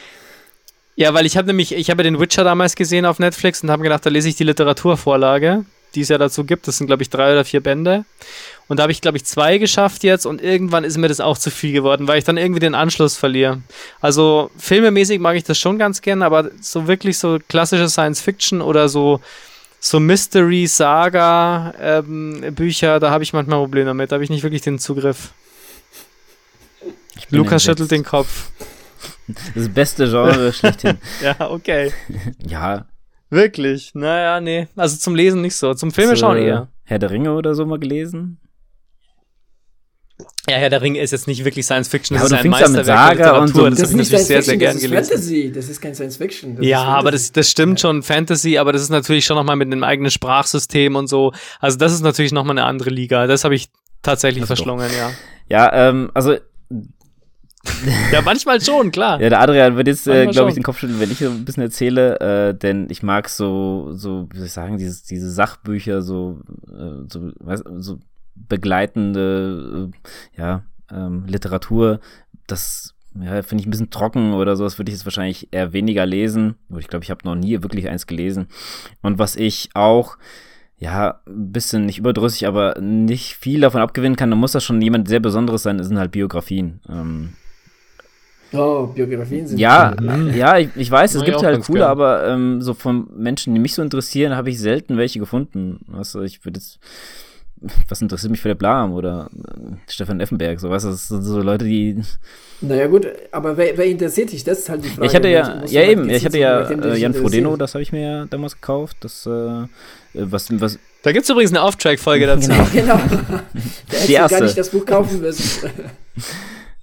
Ja, weil ich habe nämlich, ich habe den Witcher damals gesehen auf Netflix und habe gedacht, da lese ich die Literaturvorlage, die es ja dazu gibt. Das sind, glaube ich, drei oder vier Bände. Und da habe ich, glaube ich, zwei geschafft jetzt und irgendwann ist mir das auch zu viel geworden, weil ich dann irgendwie den Anschluss verliere. Also filmemäßig mag ich das schon ganz gern, aber so wirklich so klassische Science-Fiction oder so, so Mystery-Saga-Bücher, ähm, da habe ich manchmal Probleme damit. Da habe ich nicht wirklich den Zugriff. Lukas schüttelt den Kopf. Das beste Genre schlechthin. Ja, okay. Ja. Wirklich? Naja, nee. Also zum Lesen nicht so. Zum Filme schauen eher. Herr der Ringe oder so mal gelesen? Ja, Herr der Ringe ist jetzt nicht wirklich Science-Fiction. Das ja, ist ein Meisterwerk der Literatur. Und so. Das, das ist nicht Science-Fiction, sehr, sehr gerne gelesen. Das ist Fantasy. Das ist kein Science-Fiction. Das ja, aber das, das stimmt schon. Fantasy, aber das ist natürlich schon nochmal mit einem eigenen Sprachsystem und so. Also das ist natürlich nochmal eine andere Liga. Das habe ich tatsächlich Ach, verschlungen, doch. ja. Ja, ähm, also ja, manchmal schon, klar. Ja, der Adrian wird jetzt, äh, glaube ich, den Kopf schütteln, wenn ich so ein bisschen erzähle, äh, denn ich mag so, so, wie soll ich sagen, dieses, diese Sachbücher, so, äh, so, weiß, so begleitende, äh, ja, ähm, Literatur, das ja, finde ich ein bisschen trocken oder sowas, würde ich jetzt wahrscheinlich eher weniger lesen. Ich glaube, ich habe noch nie wirklich eins gelesen. Und was ich auch ja, ein bisschen nicht überdrüssig, aber nicht viel davon abgewinnen kann, dann muss das schon jemand sehr Besonderes sein, das sind halt Biografien, ähm, Oh, Biografien sind ja, cool. Ja, ich, ich weiß, es gibt halt coole, gern. aber ähm, so von Menschen, die mich so interessieren, habe ich selten welche gefunden. Weißt du, ich würde jetzt, was interessiert mich für der Blam oder äh, Stefan Effenberg, so, weißt du, das sind so Leute, die... Naja gut, aber wer, wer interessiert dich? Das ist halt die Frage. Ich hatte ja, ja eben, ich hatte ja äh, Jan Frodeno, das habe ich mir ja damals gekauft, das, äh, was, was... Da gibt's übrigens eine Off-Track-Folge dazu. Genau, genau. Da hättest du gar nicht das Buch kaufen müssen.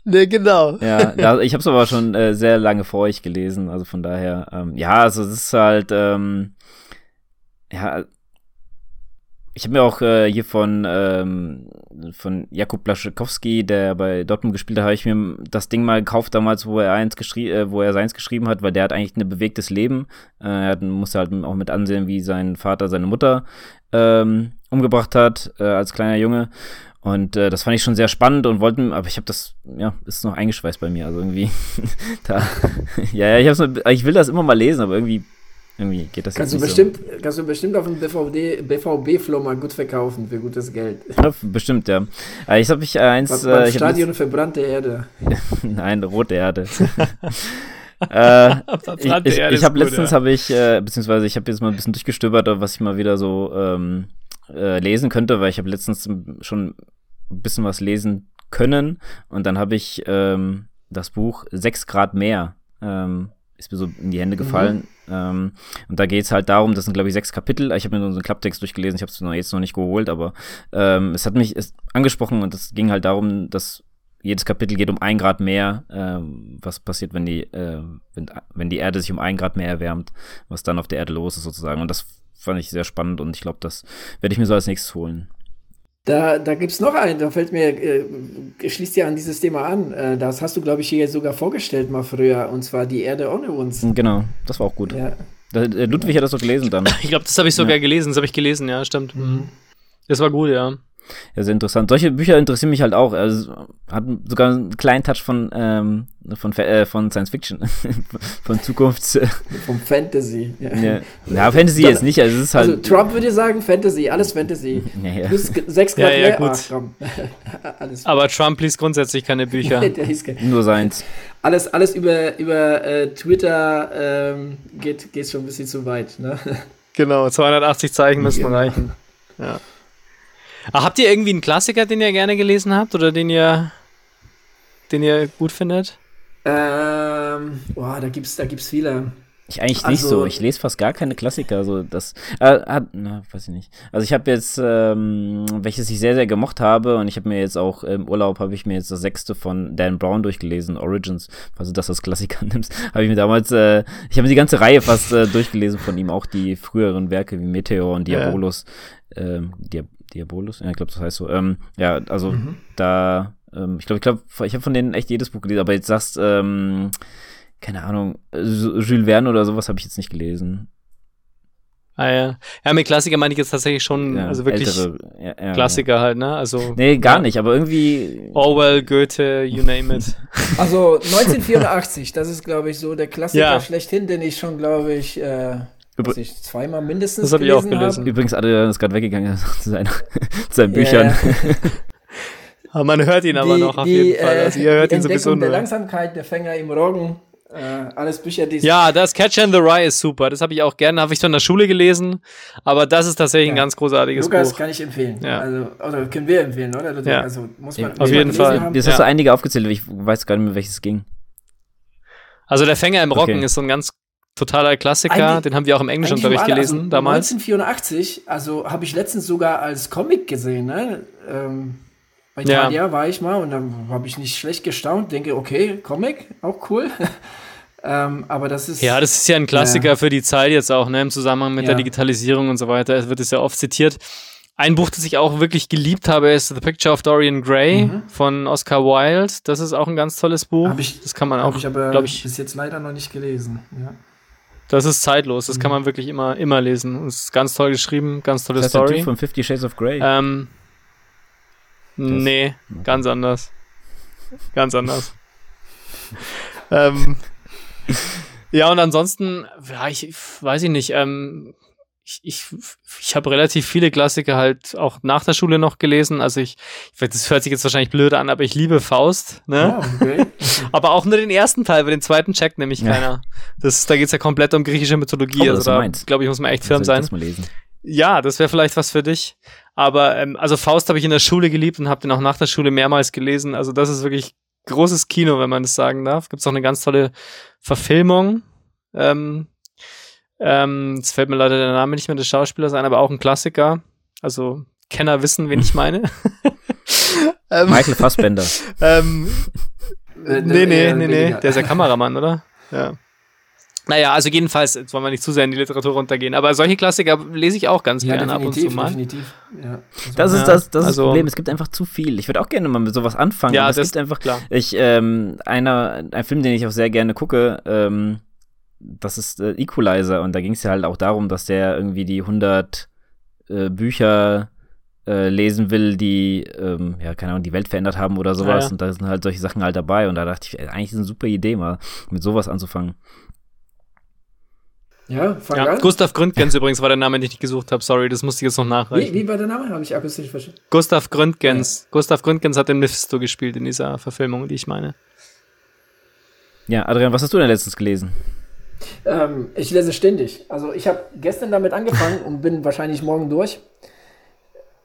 Ne, genau. Ja, da, ich habe es aber schon äh, sehr lange vor euch gelesen, also von daher, ähm, ja, also es ist halt, ähm, ja, ich habe mir auch äh, hier von, ähm, von Jakub Blaszczykowski, der bei Dortmund gespielt hat, habe ich mir das Ding mal gekauft damals, wo er eins geschrie- äh, wo er seins geschrieben hat, weil der hat eigentlich ein bewegtes Leben, äh, er hat, musste halt auch mit ansehen, wie sein Vater seine Mutter ähm, umgebracht hat, äh, als kleiner Junge. Und äh, das fand ich schon sehr spannend und wollten, aber ich habe das, ja, ist noch eingeschweißt bei mir, also irgendwie, da, ja, ja, ich hab's, noch, ich will das immer mal lesen, aber irgendwie, irgendwie geht das kannst jetzt nicht bestimmt, so. Kannst du bestimmt auf dem B V B-Flow mal gut verkaufen, für gutes Geld. Ja, bestimmt, ja. Ich habe mich eins... Beim äh, Stadion jetzt, verbrannte Erde. Nein, rote Erde. äh, ich ich, ich habe letztens, habe ich, äh, beziehungsweise ich habe jetzt mal ein bisschen durchgestöbert, was ich mal wieder so... Ähm, Äh, lesen könnte, weil ich habe letztens schon ein bisschen was lesen können und dann habe ich ähm, das Buch sechs Grad mehr ähm, ist mir so in die Hände gefallen mhm. ähm, und da geht es halt darum, das sind glaube ich sechs Kapitel, ich habe mir nur so einen Klapptext durchgelesen, ich habe es jetzt noch nicht geholt, aber ähm, es hat mich es angesprochen und es ging halt darum, dass jedes Kapitel geht um ein Grad mehr, ähm, was passiert, wenn die äh, wenn, wenn die Erde sich um ein Grad mehr erwärmt, was dann auf der Erde los ist sozusagen und das fand ich sehr spannend und ich glaube, das werde ich mir so als nächstes holen. Da, da gibt es noch einen, da fällt mir, äh, schließt ja an dieses Thema an. Äh, das hast du, glaube ich, hier sogar vorgestellt mal früher, und zwar Die Erde ohne uns. Genau, das war auch gut. Ja. Da, äh, Ludwig hat das doch gelesen dann. Ich glaube, das habe ich sogar ja. gelesen, das habe ich gelesen, ja, stimmt. Mhm. Das war gut, ja. Ja, sehr interessant. Solche Bücher interessieren mich halt auch. Also, hat sogar einen kleinen Touch von, ähm, von, äh, von Science Fiction. Von Zukunfts... Vom Fantasy. Ja, ja. ja Fantasy jetzt nicht. Also, es ist halt also Trump würde sagen Fantasy, alles Fantasy. Ja, ja. Plus sechs Grad ja, ja, mehr. Gut. Ach, Trump. Alles. Aber Trump liest grundsätzlich keine Bücher. Der hieß kein. Nur seins. Alles, alles über, über äh, Twitter ähm, geht, geht schon ein bisschen zu weit. Ne? Genau, zweihundertachtzig Zeichen müssen genau. reichen. Ja. Ach, habt ihr irgendwie einen Klassiker, den ihr gerne gelesen habt oder den ihr, den ihr gut findet? Ähm, boah, da gibt's, da gibt's viele. Ich eigentlich also, nicht so. Ich lese fast gar keine Klassiker. So das, äh, hat, na, weiß ich nicht. Also ich habe jetzt, ähm, welches ich sehr, sehr gemocht habe, und ich habe mir jetzt auch im Urlaub habe ich mir jetzt das sechste von Dan Brown durchgelesen, Origins, falls du das als Klassiker nimmst, habe ich mir damals, äh, ich habe die ganze Reihe fast äh, durchgelesen von ihm, auch die früheren Werke wie Meteor und Diabolus. Ja. Ähm, Diab- Diabolus, ja, ich glaube, das heißt so. Ähm, ja, also mhm. da, ähm, ich glaube, ich glaube, ich habe von denen echt jedes Buch gelesen, aber jetzt sagst, ähm, keine Ahnung, Jules Verne oder sowas habe ich jetzt nicht gelesen. Ah ja. Ja, mit Klassiker meine ich jetzt tatsächlich schon, ja, also wirklich ältere, ja, ja, Klassiker ja. halt, ne? Also, nee, gar ja. nicht, aber irgendwie... Orwell, Goethe, you name it. Also neunzehnhundertvierundachtzig, das ist, glaube ich, so der Klassiker ja. schlechthin, den ich schon, glaube ich... Äh Was ich zweimal mindestens das hab gelesen habe. Das habe ich auch gelesen. Habe. Übrigens, Adrian ist gerade weggegangen zu seinen, zu seinen Büchern. Yeah. Aber man hört ihn aber die, noch auf die, jeden Fall. Also, ihr hört die ihn Entdeckung sowieso der nur. Langsamkeit, Der Fänger im Roggen, äh, alles Bücher, die... Ja, das Catch and the Rye ist super. Das habe ich auch gerne, habe ich so in der Schule gelesen. Aber das ist tatsächlich ja. ein ganz großartiges Lukas Buch. Lukas kann ich empfehlen. Ja. Also, oder können wir empfehlen, oder? Ja. Also, muss man, auf jeden Fall. Haben. Jetzt hast du ja. einige aufgezählt, ich weiß gar nicht mehr, welches ging. Also, Der Fänger im Roggen okay. ist so ein ganz... totaler Klassiker, ein, den haben wir auch im englischen Unterricht gelesen also damals. neunzehnhundertvierundachtzig, also habe ich letztens sogar als Comic gesehen, ne? Ähm, bei Thalia ja. war ich mal und dann habe ich nicht schlecht gestaunt, denke, okay, Comic, auch cool. ähm, aber das ist... Ja, das ist ja ein Klassiker ja. für die Zeit jetzt auch, ne? Im Zusammenhang mit ja. der Digitalisierung und so weiter, es wird es ja oft zitiert. Ein Buch, das ich auch wirklich geliebt habe, ist The Picture of Dorian Gray mhm. von Oscar Wilde. Das ist auch ein ganz tolles Buch. Hab ich, das kann man auch, glaube ich, bis jetzt leider noch nicht gelesen, ja. Das ist zeitlos, das mhm. kann man wirklich immer, immer lesen. Das ist ganz toll geschrieben, ganz tolle Story. Das ist der Typ von Fifty Shades of Grey. Ähm, nee, okay. ganz anders. Ganz anders. ähm, ja, und ansonsten, ja, ich, weiß ich nicht, ähm, ich, ich, ich habe relativ viele Klassiker halt auch nach der Schule noch gelesen. Also ich, das hört sich jetzt wahrscheinlich blöd an, aber ich liebe Faust, ne? Oh, okay. Aber auch nur den ersten Teil, weil den zweiten checkt nämlich ja. keiner. Das, da geht es ja komplett um griechische Mythologie. Oh, also da, glaube ich, muss man echt firm sein. Das mal lesen. Ja, das wäre vielleicht was für dich. Aber ähm, also Faust habe ich in der Schule geliebt und habe den auch nach der Schule mehrmals gelesen. Also das ist wirklich großes Kino, wenn man das sagen darf. Gibt es auch eine ganz tolle Verfilmung. Ähm, ähm, jetzt fällt mir leider der Name nicht mehr des Schauspielers ein, aber auch ein Klassiker. Also Kenner wissen, wen ich meine. Michael Fassbender. ähm... Äh, nee, nee, nee, nee, der ist ja Kameramann, oder? Ja. Naja, also jedenfalls, jetzt wollen wir nicht zu sehr in die Literatur runtergehen, aber solche Klassiker lese ich auch ganz ja, gerne ab und zu mal. Definitiv. Ja, definitiv. Das ist das, das, also, ist das Problem, es gibt einfach zu viel. Ich würde auch gerne mal mit sowas anfangen. Ja, das ist einfach klar. Ich, ähm, einer, ein Film, den ich auch sehr gerne gucke, ähm, das ist äh, Equalizer, und da ging es ja halt auch darum, dass der irgendwie die hundert äh, Bücher Äh, lesen will, die, ähm, ja, keine Ahnung, die Welt verändert haben oder sowas. Ja, ja. Und da sind halt solche Sachen halt dabei. Und da dachte ich, eigentlich ist es eine super Idee, mal mit sowas anzufangen. Ja, fang ja. an. Gustav Gründgens übrigens war der Name, den ich nicht gesucht habe. Sorry, das musste ich jetzt noch nachreichen. Wie, wie war der Name? Habe ich akustisch verstanden. Gustav Gründgens. Ja. Gustav Gründgens hat den Mephisto gespielt in dieser Verfilmung, die ich meine. Ja, Adrian, was hast du denn letztens gelesen? Ähm, ich lese ständig. Also ich habe gestern damit angefangen und bin wahrscheinlich morgen durch.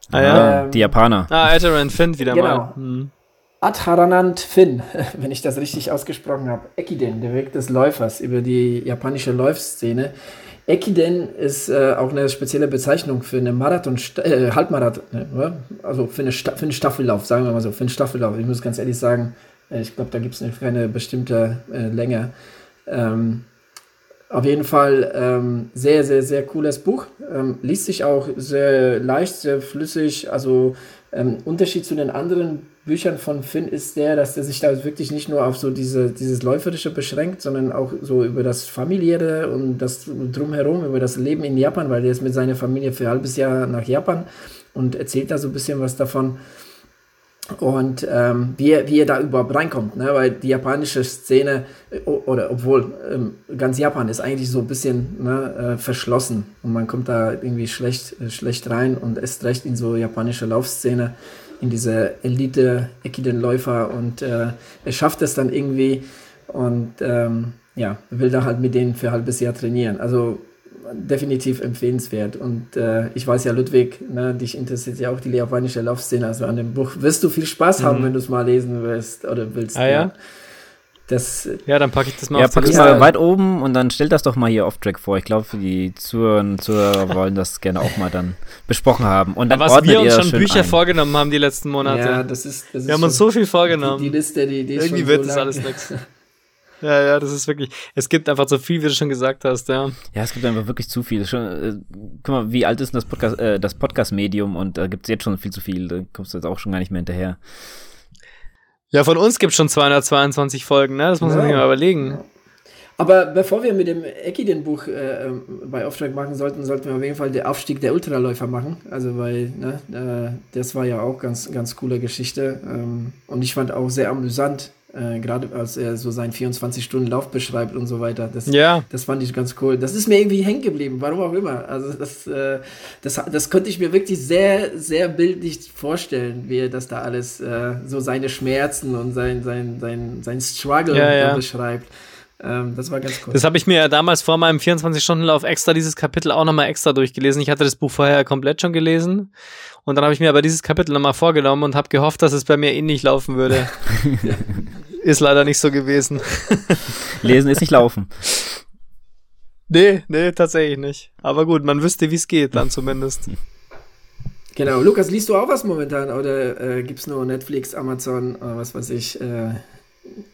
Ah ja, ähm, die Japaner. Ah, Adharanand Finn wieder genau. mal. Hm. Adharanand Finn, wenn ich das richtig ausgesprochen habe. Ekiden, der Weg des Läufers, über die japanische Läufszene. Ekiden ist äh, auch eine spezielle Bezeichnung für eine Marathon, äh, Halbmarathon, ne? Also für, eine Sta- für einen Staffellauf, sagen wir mal so, für einen Staffellauf. Ich muss ganz ehrlich sagen, ich glaube, da gibt es keine bestimmte äh, Länge. Ähm, Auf jeden Fall ähm, sehr, sehr, sehr cooles Buch. Ähm, liest sich auch sehr leicht, sehr flüssig. Also Ähm, Unterschied zu den anderen Büchern von Finn ist der, dass er sich da wirklich nicht nur auf so diese, dieses Läuferische beschränkt, sondern auch so über das Familiäre und das Drumherum, über das Leben in Japan, weil er ist mit seiner Familie für ein halbes Jahr nach Japan und erzählt da so ein bisschen was davon. Und ähm, wie, er, wie er da überhaupt reinkommt, ne? Weil die japanische Szene, oder obwohl ähm, ganz Japan ist eigentlich so ein bisschen ne, äh, verschlossen und man kommt da irgendwie schlecht, äh, schlecht rein und erst recht in so japanische Laufszene, in diese Elite, Ekiden-Läufer und äh, er schafft es dann irgendwie und ähm, ja, will da halt mit denen für ein halbes Jahr trainieren. Also definitiv empfehlenswert und äh, ich weiß ja, Ludwig, ne, dich interessiert ja auch die japanische Laufszene, also an dem Buch wirst du viel Spaß haben, mhm. wenn du es mal lesen willst oder willst. Ah, ja? Ja. Das, ja, dann packe ich das mal ja, auf. Ja, pack es mal weit oben und dann stell das doch mal hier off-track vor. Ich glaube, die Zuhörer und Zuhörer wollen das gerne auch mal dann besprochen haben. Und dann was wir uns schon Bücher ein. vorgenommen haben die letzten Monate. Ja, das ist, das ist wir haben uns so viel vorgenommen. Die, die Liste, die, die irgendwie schon wird so das alles nichts. Ja, ja, das ist wirklich, es gibt einfach so viel, wie du schon gesagt hast, ja. Ja, es gibt einfach wirklich zu viel. Schon, äh, guck mal, wie alt ist denn das Podcast, äh, das Podcast-Medium und da äh, gibt's jetzt schon viel zu viel, da kommst du jetzt auch schon gar nicht mehr hinterher. Ja, von uns gibt's schon zweihundertzweiundzwanzig Folgen, ne, das muss man ja. sich mal überlegen. Aber bevor wir mit dem Ekiden-Buch äh, bei Off-Track machen sollten, sollten wir auf jeden Fall den Aufstieg der Ultraläufer machen. Also weil, ne, äh, das war ja auch ganz, ganz coole Geschichte ähm, und ich fand auch sehr amüsant, Äh, gerade als er so seinen vierundzwanzig-Stunden-Lauf beschreibt und so weiter. Das, yeah. das fand ich ganz cool. Das ist mir irgendwie hängen geblieben, warum auch immer. Also das, äh, das, das konnte ich mir wirklich sehr, sehr bildlich vorstellen, wie er das da alles, äh, so seine Schmerzen und sein, sein, sein, sein Struggle ja, ja. beschreibt. Ähm, das war ganz cool. Das habe ich mir ja damals vor meinem vierundzwanzig-Stunden-Lauf extra dieses Kapitel auch nochmal extra durchgelesen. Ich hatte das Buch vorher komplett schon gelesen. Und dann habe ich mir aber dieses Kapitel nochmal vorgenommen und habe gehofft, dass es bei mir ähnlich laufen würde. Ist leider nicht so gewesen. Lesen ist nicht laufen. Nee, nee, tatsächlich nicht. Aber gut, man wüsste, wie es geht, dann zumindest. Genau. Lukas, liest du auch was momentan? Oder äh, gibt es nur Netflix, Amazon, äh, was weiß ich, äh,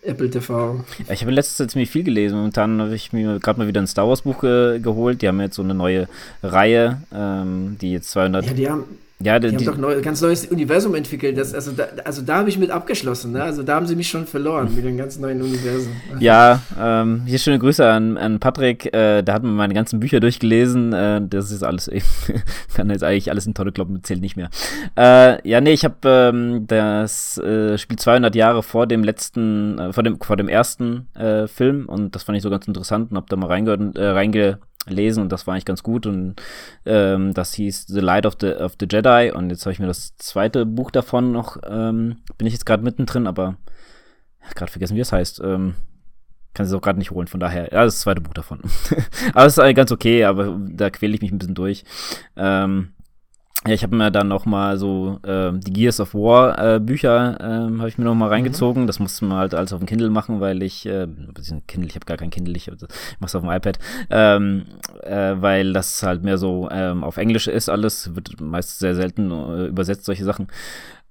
Apple T V? Ja, ich habe in letzter Zeit ziemlich viel gelesen. Momentan habe ich mir gerade mal wieder ein Star Wars Buch ge- geholt. Die haben jetzt so eine neue Reihe, ähm, die jetzt zweihundert... Ja, die haben... Ja, die, die haben doch ein neu, ganz neues Universum entwickelt. Das, also da, also da habe ich mit abgeschlossen. Ne? Also da haben sie mich schon verloren mit dem ganz neuen Universum. Ja, ähm, hier schöne Grüße an, an Patrick. Äh, da hat man meine ganzen Bücher durchgelesen. Äh, das ist alles, ich kann jetzt eigentlich alles in Tonne kloppen, zählt nicht mehr. Äh, ja, nee, ich habe ähm, das äh, Spiel zweihundert Jahre vor dem letzten, äh, vor, dem, vor dem ersten äh, Film und das fand ich so ganz interessant und habe da mal reingehört, äh, reinge lesen und das war eigentlich ganz gut und ähm, das hieß The Light of the, of the Jedi und jetzt habe ich mir das zweite Buch davon noch, ähm, bin ich jetzt gerade mittendrin, aber gerade vergessen, wie es heißt, ähm, kann es auch gerade nicht holen, von daher, ja, das zweite Buch davon. Aber es ist eigentlich ganz okay, aber da quäle ich mich ein bisschen durch. Ähm, ja, ich habe mir dann noch mal so ähm, die Gears of War äh, Bücher ähm, habe ich mir noch mal reingezogen. Mhm. Das musste man halt alles auf dem Kindle machen, weil ich äh, Kindle, ich habe gar kein Kindle, ich, ich mache es auf dem iPad, ähm, äh, weil das halt mehr so ähm, auf Englisch ist alles, wird meist sehr selten äh, übersetzt, solche Sachen.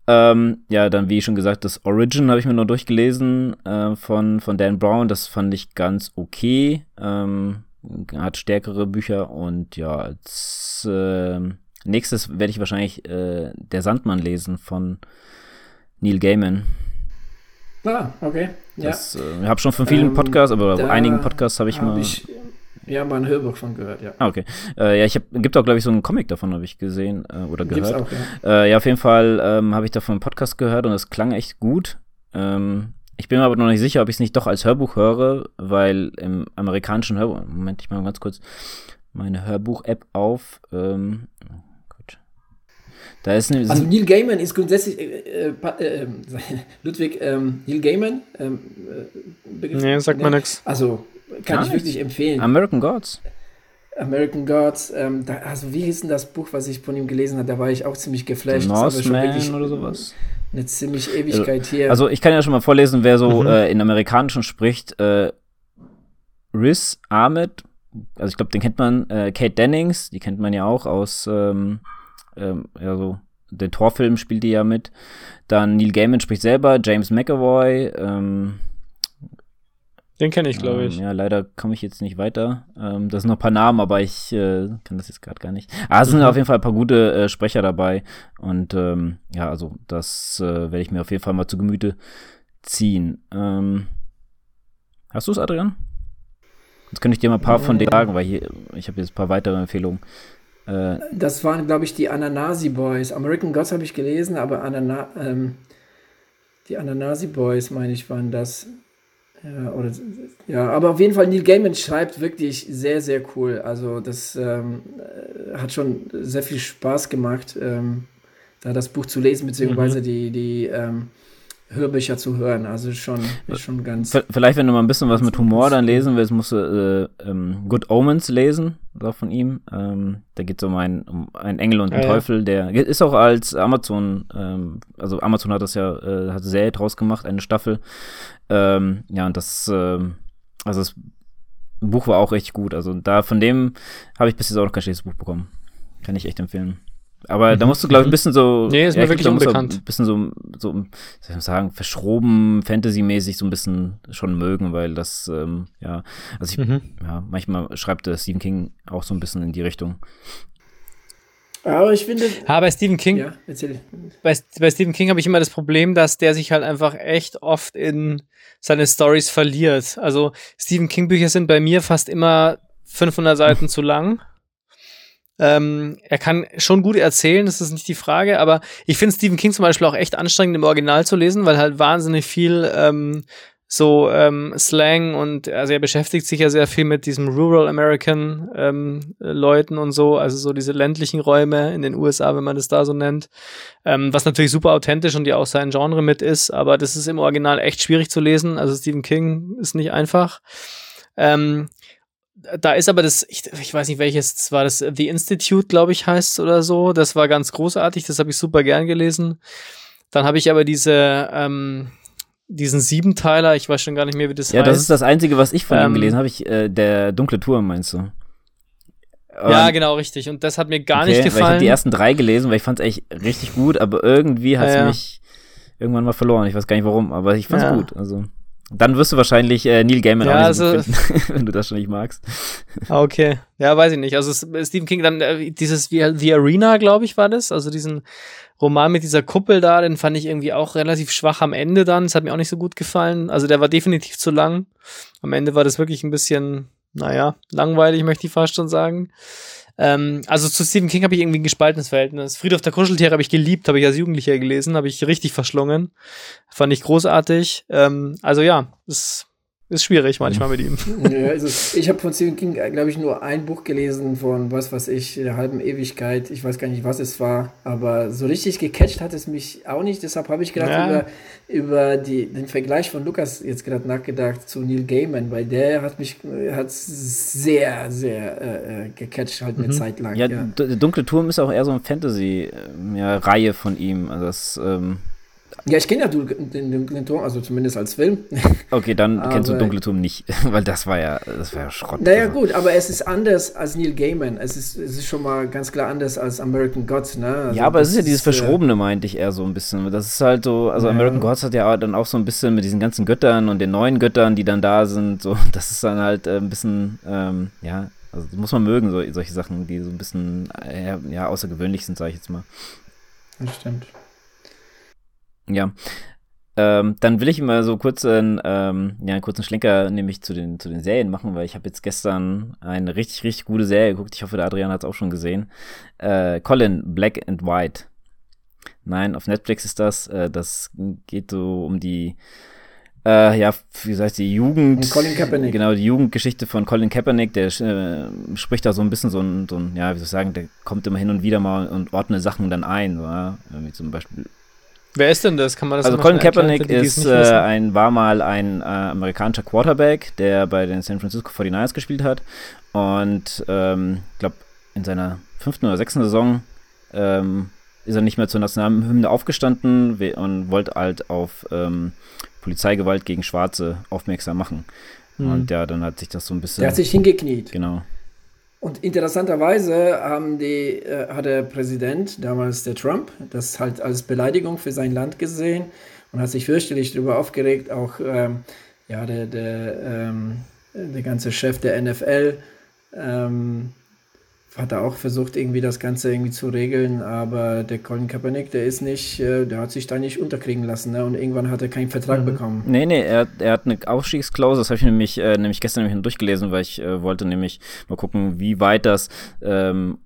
Ähm, ja, dann wie schon gesagt, das Origin habe ich mir noch durchgelesen äh, von, von Dan Brown, das fand ich ganz okay, ähm, hat stärkere Bücher und ja, als äh, nächstes werde ich wahrscheinlich äh, Der Sandmann lesen von Neil Gaiman. Ah, okay. Ja. Das, äh, ich habe schon von vielen ähm, Podcasts, aber bei einigen Podcasts habe ich hab mal... Ich, ja, mal ein Hörbuch von gehört, ja. Ah, okay. Äh, ja, ich habe, gibt auch, glaube ich, so einen Comic davon, habe ich gesehen äh, oder gehört. Gibt's auch, ja. Äh, ja, auf jeden Fall ähm, habe ich davon einen Podcast gehört und das klang echt gut. Ähm, ich bin mir aber noch nicht sicher, ob ich es nicht doch als Hörbuch höre, weil im amerikanischen Hörbuch... Moment, ich mache mal ganz kurz meine Hörbuch-App auf... Ähm, Da ist eine, also Neil Gaiman ist grundsätzlich äh, äh, äh, Ludwig ähm, Neil Gaiman ähm, äh, nee, sagt ne? man nix. Also kann Gar ich nix. wirklich empfehlen. American Gods. American Gods. Ähm, da, also wie hieß denn das Buch, was ich von ihm gelesen habe? Da war ich auch ziemlich geflasht. Northman oder sowas. Eine ziemlich Ewigkeit hier. Also ich kann ja schon mal vorlesen, wer so mhm. äh, in Amerikanischen spricht. Äh, Riz Ahmed, also ich glaube, den kennt man. Äh, Kate Dennings, die kennt man ja auch aus ähm, Ähm, also den Torfilm spielt die ja mit. Dann Neil Gaiman spricht selber, James McAvoy, ähm, Den kenne ich, glaube ich. Ähm, ja, leider komme ich jetzt nicht weiter. Ähm, da sind noch ein paar Namen, aber ich äh, kann das jetzt gerade gar nicht. Ah, es sind mhm. auf jeden Fall ein paar gute äh, Sprecher dabei. Und ähm, ja, also das äh, werde ich mir auf jeden Fall mal zu Gemüte ziehen. Ähm, hast du es, Adrian? Jetzt könnte ich dir mal ein paar von denen sagen, weil hier, ich habe jetzt ein paar weitere Empfehlungen. Äh, das waren, glaube ich, die Ananasi Boys. American Gods habe ich gelesen, aber Anana, ähm, die Ananasi Boys, meine ich, waren das. Ja, oder, ja, aber auf jeden Fall, Neil Gaiman schreibt wirklich sehr, sehr cool. Also das ähm, hat schon sehr viel Spaß gemacht, ähm, da das Buch zu lesen, beziehungsweise mhm. die, die ähm, Hörbücher zu hören. Also schon, schon ganz... Vielleicht, wenn du mal ein bisschen was mit Humor dann lesen willst, musst du äh, ähm, Good Omens lesen, auch von ihm. Ähm, da geht es um einen, um einen Engel und einen ja, Teufel, der ist auch als Amazon, ähm, also Amazon hat das ja, äh, hat eine Serie draus gemacht, eine Staffel. Ähm, ja, und das, ähm, also das Buch war auch echt gut. Also da von dem habe ich bis jetzt auch noch kein schlechtes Buch bekommen. Kann ich echt empfehlen. Aber mhm. da musst du, glaube ich, ein bisschen so... Nee, ist mir ja, wirklich glaub, unbekannt. Ein bisschen so, so, soll ich mal sagen, verschroben, Fantasy-mäßig so ein bisschen schon mögen, weil das, ähm, ja, also ich, mhm. ja, manchmal schreibt der Stephen King auch so ein bisschen in die Richtung. Aber ich finde... Ja, bei Stephen King... Ja, erzähl. Bei, bei Stephen King habe ich immer das Problem, dass der sich halt einfach echt oft in seine Storys verliert. Also Stephen King-Bücher sind bei mir fast immer fünfhundert Seiten zu lang. Ähm, er kann schon gut erzählen, das ist nicht die Frage, aber ich finde Stephen King zum Beispiel auch echt anstrengend im Original zu lesen, weil halt wahnsinnig viel ähm, so ähm, Slang und also er beschäftigt sich ja sehr viel mit diesem Rural American ähm, Leuten und so, also so diese ländlichen Räume in den U S A, wenn man das da so nennt, ähm, was natürlich super authentisch und ja auch sein Genre mit ist, aber das ist im Original echt schwierig zu lesen, also Stephen King ist nicht einfach. Ähm, Da ist aber das, ich, ich weiß nicht welches, das war das The Institute, glaube ich, heißt es oder so. Das war ganz großartig, das habe ich super gern gelesen. Dann habe ich aber diese, ähm, diesen Siebenteiler, ich weiß schon gar nicht mehr, wie das ja, heißt. Ja, das ist das Einzige, was ich von ähm, ihm gelesen habe. Ich, äh, Der Dunkle Turm, meinst du? Und ja, genau, richtig. Und das hat mir gar okay, nicht gefallen. Weil ich habe die ersten drei gelesen, weil ich fand es echt richtig gut, aber irgendwie hat es ja, mich irgendwann mal verloren. Ich weiß gar nicht warum, aber ich fand es ja. gut, also... Dann wirst du wahrscheinlich äh, Neil Gaiman ja, auch nicht so also, finden, wenn du das schon nicht magst. Okay, ja, weiß ich nicht. Also Stephen King, dann äh, dieses The Arena, glaube ich, war das. Also diesen Roman mit dieser Kuppel da, den fand ich irgendwie auch relativ schwach am Ende dann. Das hat mir auch nicht so gut gefallen. Also der war definitiv zu lang. Am Ende war das wirklich ein bisschen, naja, langweilig, möchte ich fast schon sagen. Ähm, also zu Stephen King habe ich irgendwie ein gespaltenes Verhältnis. Friedhof der Kuscheltiere habe ich geliebt, habe ich als Jugendlicher gelesen, habe ich richtig verschlungen. Fand ich großartig. Ähm, also ja, es ist schwierig manchmal mit ihm. Ja, also ich habe von Stephen King, glaube ich, nur ein Buch gelesen von, was weiß ich, der halben Ewigkeit. Ich weiß gar nicht, was es war, aber so richtig gecatcht hat es mich auch nicht. Deshalb habe ich gedacht, ja. über, über die, den Vergleich von Lukas jetzt gerade nachgedacht zu Neil Gaiman, weil der hat mich hat's sehr, sehr äh, gecatcht halt eine mhm. Zeit lang. Ja, ja. D- der Dunkle Turm ist auch eher so eine Fantasy-Reihe ja, von ihm. Also das... Ähm Ja, ich kenne ja den Dunklen Turm, also zumindest als Film. Okay, dann aber kennst du Dunkle Turm nicht, weil das war ja, das war ja Schrott. Naja, also. Gut, aber es ist anders als Neil Gaiman. Es ist, es ist schon mal ganz klar anders als American Gods, ne? Also ja, aber es ist ja dieses Verschrobene, äh, meinte ich eher so ein bisschen. Das ist halt so, also ja. American Gods hat ja dann auch so ein bisschen mit diesen ganzen Göttern und den neuen Göttern, die dann da sind, so, das ist dann halt ein bisschen, ähm, ja, also das muss man mögen, so, solche Sachen, die so ein bisschen, äh, ja, außergewöhnlich sind, sag ich jetzt mal. Das stimmt. Ja, ähm, dann will ich mal so kurz einen, ähm, ja, einen kurzen Schlenker nämlich zu den, zu den Serien machen, weil ich habe jetzt gestern eine richtig, richtig gute Serie geguckt. Ich hoffe, der Adrian hat es auch schon gesehen. Äh, Colin, Black and White. Nein, auf Netflix ist das. Äh, das geht so um die, äh, ja, wie heißt die Jugend. Und Colin Kaepernick. Genau, die Jugendgeschichte von Colin Kaepernick. Der äh, spricht da so ein bisschen so ein, so ein, ja, wie soll ich sagen, der kommt immer hin und wieder mal und ordnet Sachen dann ein. So, ja? Wie zum Beispiel. Wer ist denn das? Kann man das also Colin Kaepernick ist, äh, ein, war mal ein äh, amerikanischer Quarterback, der bei den San Francisco forty-niners gespielt hat und ähm, ich glaube in seiner fünften oder sechsten Saison ähm, ist er nicht mehr zur Nationalhymne aufgestanden we- und wollte halt auf ähm, Polizeigewalt gegen Schwarze aufmerksam machen. Mhm. Und ja, dann hat sich das so ein bisschen... Der hat sich hingekniet. Genau. Und interessanterweise haben die, äh, hat der Präsident, damals der Trump, das halt als Beleidigung für sein Land gesehen und hat sich fürchterlich darüber aufgeregt, auch ähm, ja, der, der, ähm, der ganze Chef der N F L ähm, hat da auch versucht, irgendwie das Ganze irgendwie zu regeln, aber der Colin Kaepernick, der ist nicht, der hat sich da nicht unterkriegen lassen, ne? Und irgendwann hat er keinen Vertrag mhm. bekommen. Nee, nee, er, er hat eine Aufstiegsklausel, das habe ich nämlich, äh, nämlich gestern nämlich durchgelesen, weil ich äh, wollte nämlich mal gucken, wie weit das, ähm,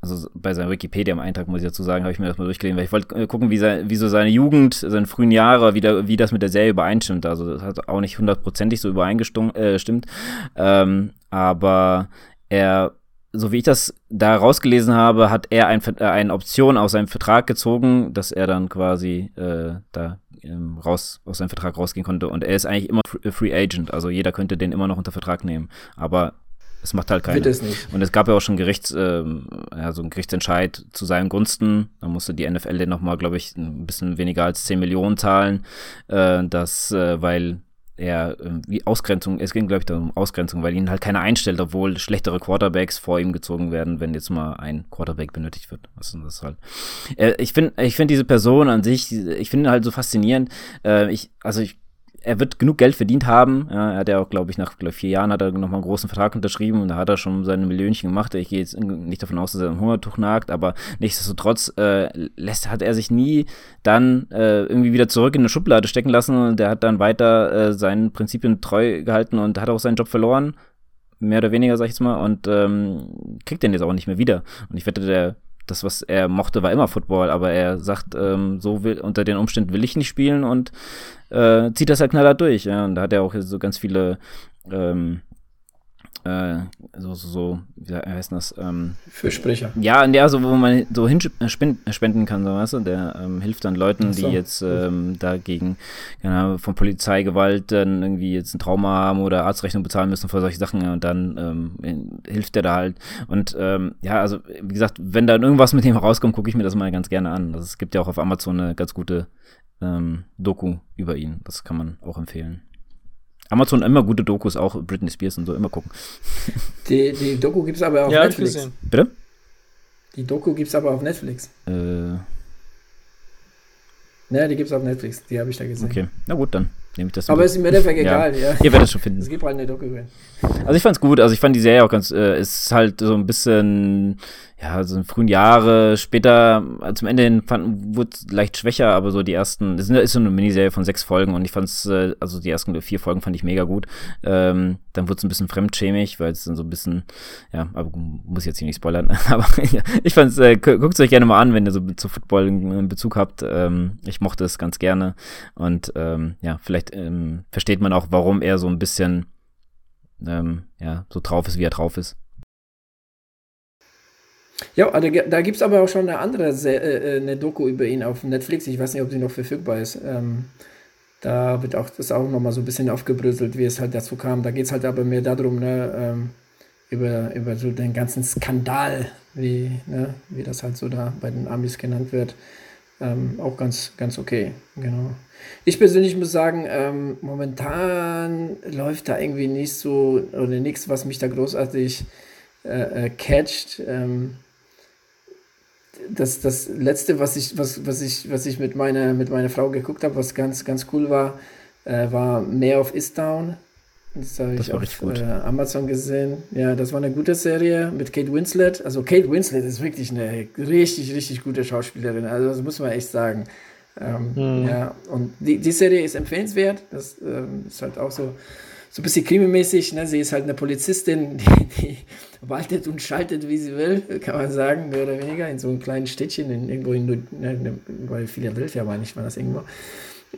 also bei seinem Wikipedia-Eintrag, muss ich dazu sagen, habe ich mir das mal durchgelesen, weil ich wollte äh, gucken, wie, sein, wie so seine Jugend, seine frühen Jahre, wie, da, wie das mit der Serie übereinstimmt. Also das hat auch nicht hundertprozentig so übereingestimmt, äh, stimmt. Ähm, aber er so wie ich das da rausgelesen habe, hat er ein, äh, eine Option aus seinem Vertrag gezogen, dass er dann quasi äh, da ähm, raus aus seinem Vertrag rausgehen konnte. Und er ist eigentlich immer Free Agent, also jeder könnte den immer noch unter Vertrag nehmen. Aber es macht halt keiner. Und es gab ja auch schon Gerichts, äh, ja, so einen Gerichtsentscheid zu seinen Gunsten. Da musste die N F L den nochmal, glaube ich, ein bisschen weniger als zehn Millionen zahlen, äh, das, äh, weil er, wie Ausgrenzung, es ging, glaube ich, da um Ausgrenzung, weil ihn halt keiner einstellt, obwohl schlechtere Quarterbacks vor ihm gezogen werden, wenn jetzt mal ein Quarterback benötigt wird. Was ist das halt? Äh, ich finde ich find diese Person an sich, ich finde halt so faszinierend. Äh, ich, also ich, er wird genug Geld verdient haben. Ja, er hat ja auch, glaube ich, nach glaub, vier Jahren hat er nochmal einen großen Vertrag unterschrieben und da hat er schon seine Millionchen gemacht. Ich gehe jetzt nicht davon aus, dass er am Hungertuch nagt, aber nichtsdestotrotz äh, lässt, hat er sich nie dann äh, irgendwie wieder zurück in eine Schublade stecken lassen und der hat dann weiter äh, seinen Prinzipien treu gehalten und hat auch seinen Job verloren, mehr oder weniger, sag ich jetzt mal, und ähm, kriegt den jetzt auch nicht mehr wieder. Und ich wette, der das, was er mochte, war immer Football, aber er sagt, ähm, so will, unter den Umständen will ich nicht spielen und äh, zieht das halt knallhart durch. Ja? Und da hat er auch so ganz viele ähm, äh, so, so, so, wie heißt das? Ähm, Fürsprecher. Ja, in der, so, wo man so hinspenden kann, so, weißt du? Der ähm, hilft dann Leuten, so, die jetzt ähm, dagegen ja, von Polizeigewalt dann irgendwie jetzt ein Trauma haben oder Arztrechnung bezahlen müssen für solche Sachen und dann ähm, hilft der da halt. Und ähm, ja, also wie gesagt, wenn da irgendwas mit dem rauskommt, gucke ich mir das mal ganz gerne an. Also, es gibt ja auch auf Amazon eine ganz gute ähm, Doku über ihn. Das kann man auch empfehlen. Amazon immer gute Dokus, auch Britney Spears und so, immer gucken. Die, die Doku gibt's aber auf ja, Netflix. Gesehen. Bitte? Die Doku gibt's aber auf Netflix. Äh. Ne, die gibt's auf Netflix, die habe ich da gesehen. Okay, na gut, dann nehme ich das aber mal. Ist im Endeffekt egal, ja. ja. Ihr werdet es schon finden. Es gibt halt eine Doku. Also ich fand's gut, also ich fand die Serie auch ganz, äh, ist halt so ein bisschen, ja, so in frühen Jahre, später, zum Ende hin wurde es leicht schwächer, aber so die ersten, das ist so eine Miniserie von sechs Folgen und ich fand's, also die ersten vier Folgen fand ich mega gut. Ähm, dann wurde es ein bisschen fremdschämig, weil es dann so ein bisschen, ja, aber muss ich jetzt hier nicht spoilern, aber ja, ich fand's, äh, guckt es euch gerne mal an, wenn ihr so zu Football einen Bezug habt. Ähm, ich mochte es ganz gerne und ähm, ja, vielleicht ähm, versteht man auch, warum er so ein bisschen ähm, ja, so drauf ist, wie er drauf ist. Ja, also, da gibt es aber auch schon eine andere Se- äh, eine Doku über ihn auf Netflix. Ich weiß nicht, ob sie noch verfügbar ist. Ähm, da wird auch das auch nochmal so ein bisschen aufgebröselt, wie es halt dazu kam. Da geht es halt aber mehr darum, ne, ähm, über, über so den ganzen Skandal, wie, ne, wie das halt so da bei den Amis genannt wird. Ähm, auch ganz, ganz okay, genau. Ich persönlich muss sagen, ähm, momentan läuft da irgendwie nicht so, oder nichts, was mich da großartig äh, catcht. Ähm, das, das letzte, was ich, was, was ich, was ich mit meiner, mit meiner Frau geguckt habe, was ganz, ganz cool war, äh, war Mayor of Easttown. Das habe ich auf äh, Amazon gesehen. Ja, das war eine gute Serie mit Kate Winslet. Also Kate Winslet ist wirklich eine richtig, richtig gute Schauspielerin. Also das muss man echt sagen. Ähm, mhm. Ja, und die, die Serie ist empfehlenswert. Das ähm, ist halt auch so, so ein bisschen krimimäßig. Ne? Sie ist halt eine Polizistin, die, die waltet und schaltet, wie sie will, kann man sagen, mehr oder weniger, in so einem kleinen Städtchen, in, irgendwo in, ne, bei Philadelphia war nicht mal das irgendwo.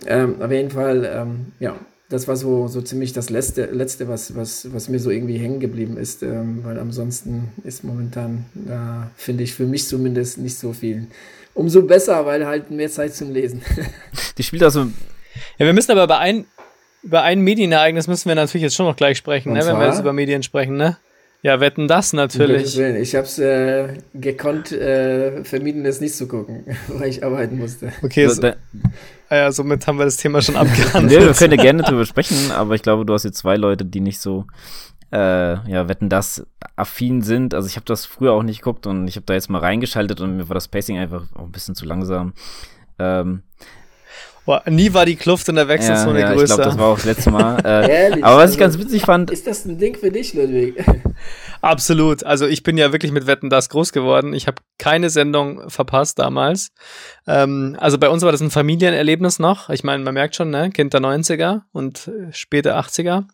Ähm, auf jeden Fall, ähm, ja, das war so, so ziemlich das Letzte, Letzte was, was, was mir so irgendwie hängen geblieben ist, ähm, weil ansonsten ist momentan, äh, finde ich, für mich zumindest nicht so viel. Umso besser, weil halt mehr Zeit zum Lesen. Die spielt also. Ja, wir müssen aber bei ein, über ein Medienereignis müssen wir natürlich jetzt schon noch gleich sprechen, ne, wenn wir jetzt über Medien sprechen, ne? Ja, Wetten, dass natürlich. Ich hab's äh, gekonnt äh, vermieden, das nicht zu gucken, weil ich arbeiten musste. Okay, so, da, ja, somit haben wir das Thema schon abgehandelt. Nee, wir können ja gerne drüber sprechen, aber ich glaube, du hast jetzt zwei Leute, die nicht so äh, ja, Wetten, dass affin sind. Also ich habe das früher auch nicht geguckt und ich habe da jetzt mal reingeschaltet und mir war das Pacing einfach auch ein bisschen zu langsam. Ähm, Boah, nie war die Kluft in der Wechselzone ja, ja, größer. Ich glaube, das war auch das letzte Mal. Äh, Ehrlich, aber was also, ich ganz witzig fand... Ist das ein Ding für dich, Ludwig? Absolut. Also ich bin ja wirklich mit Wetten, dass groß geworden. Ich habe keine Sendung verpasst damals. Ähm, also bei uns war das ein Familienerlebnis noch. Ich meine, man merkt schon, ne? Kind der neunziger und späte achtziger.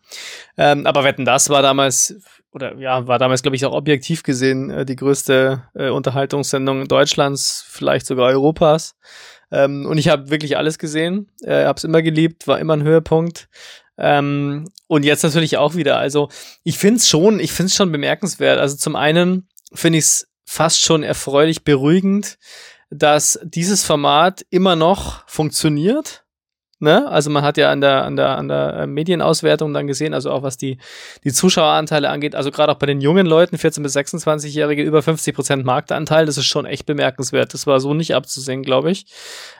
Ähm, aber Wetten, dass war damals... oder ja, war damals, glaube ich, auch objektiv gesehen äh, die größte äh, Unterhaltungssendung Deutschlands, vielleicht sogar Europas. Ähm, und ich habe wirklich alles gesehen, äh, habe es immer geliebt, war immer ein Höhepunkt. Ähm, und jetzt natürlich auch wieder. Also ich finde es schon, ich finde es schon bemerkenswert. Also zum einen finde ich es fast schon erfreulich beruhigend, dass dieses Format immer noch funktioniert. Ne? Also man hat ja an der, an der, an der Medienauswertung dann gesehen, also auch was die, die Zuschaueranteile angeht, also gerade auch bei den jungen Leuten, vierzehn- bis sechsundzwanzigjährige, über fünfzig Prozent Marktanteil, das ist schon echt bemerkenswert. Das war so nicht abzusehen, glaube ich.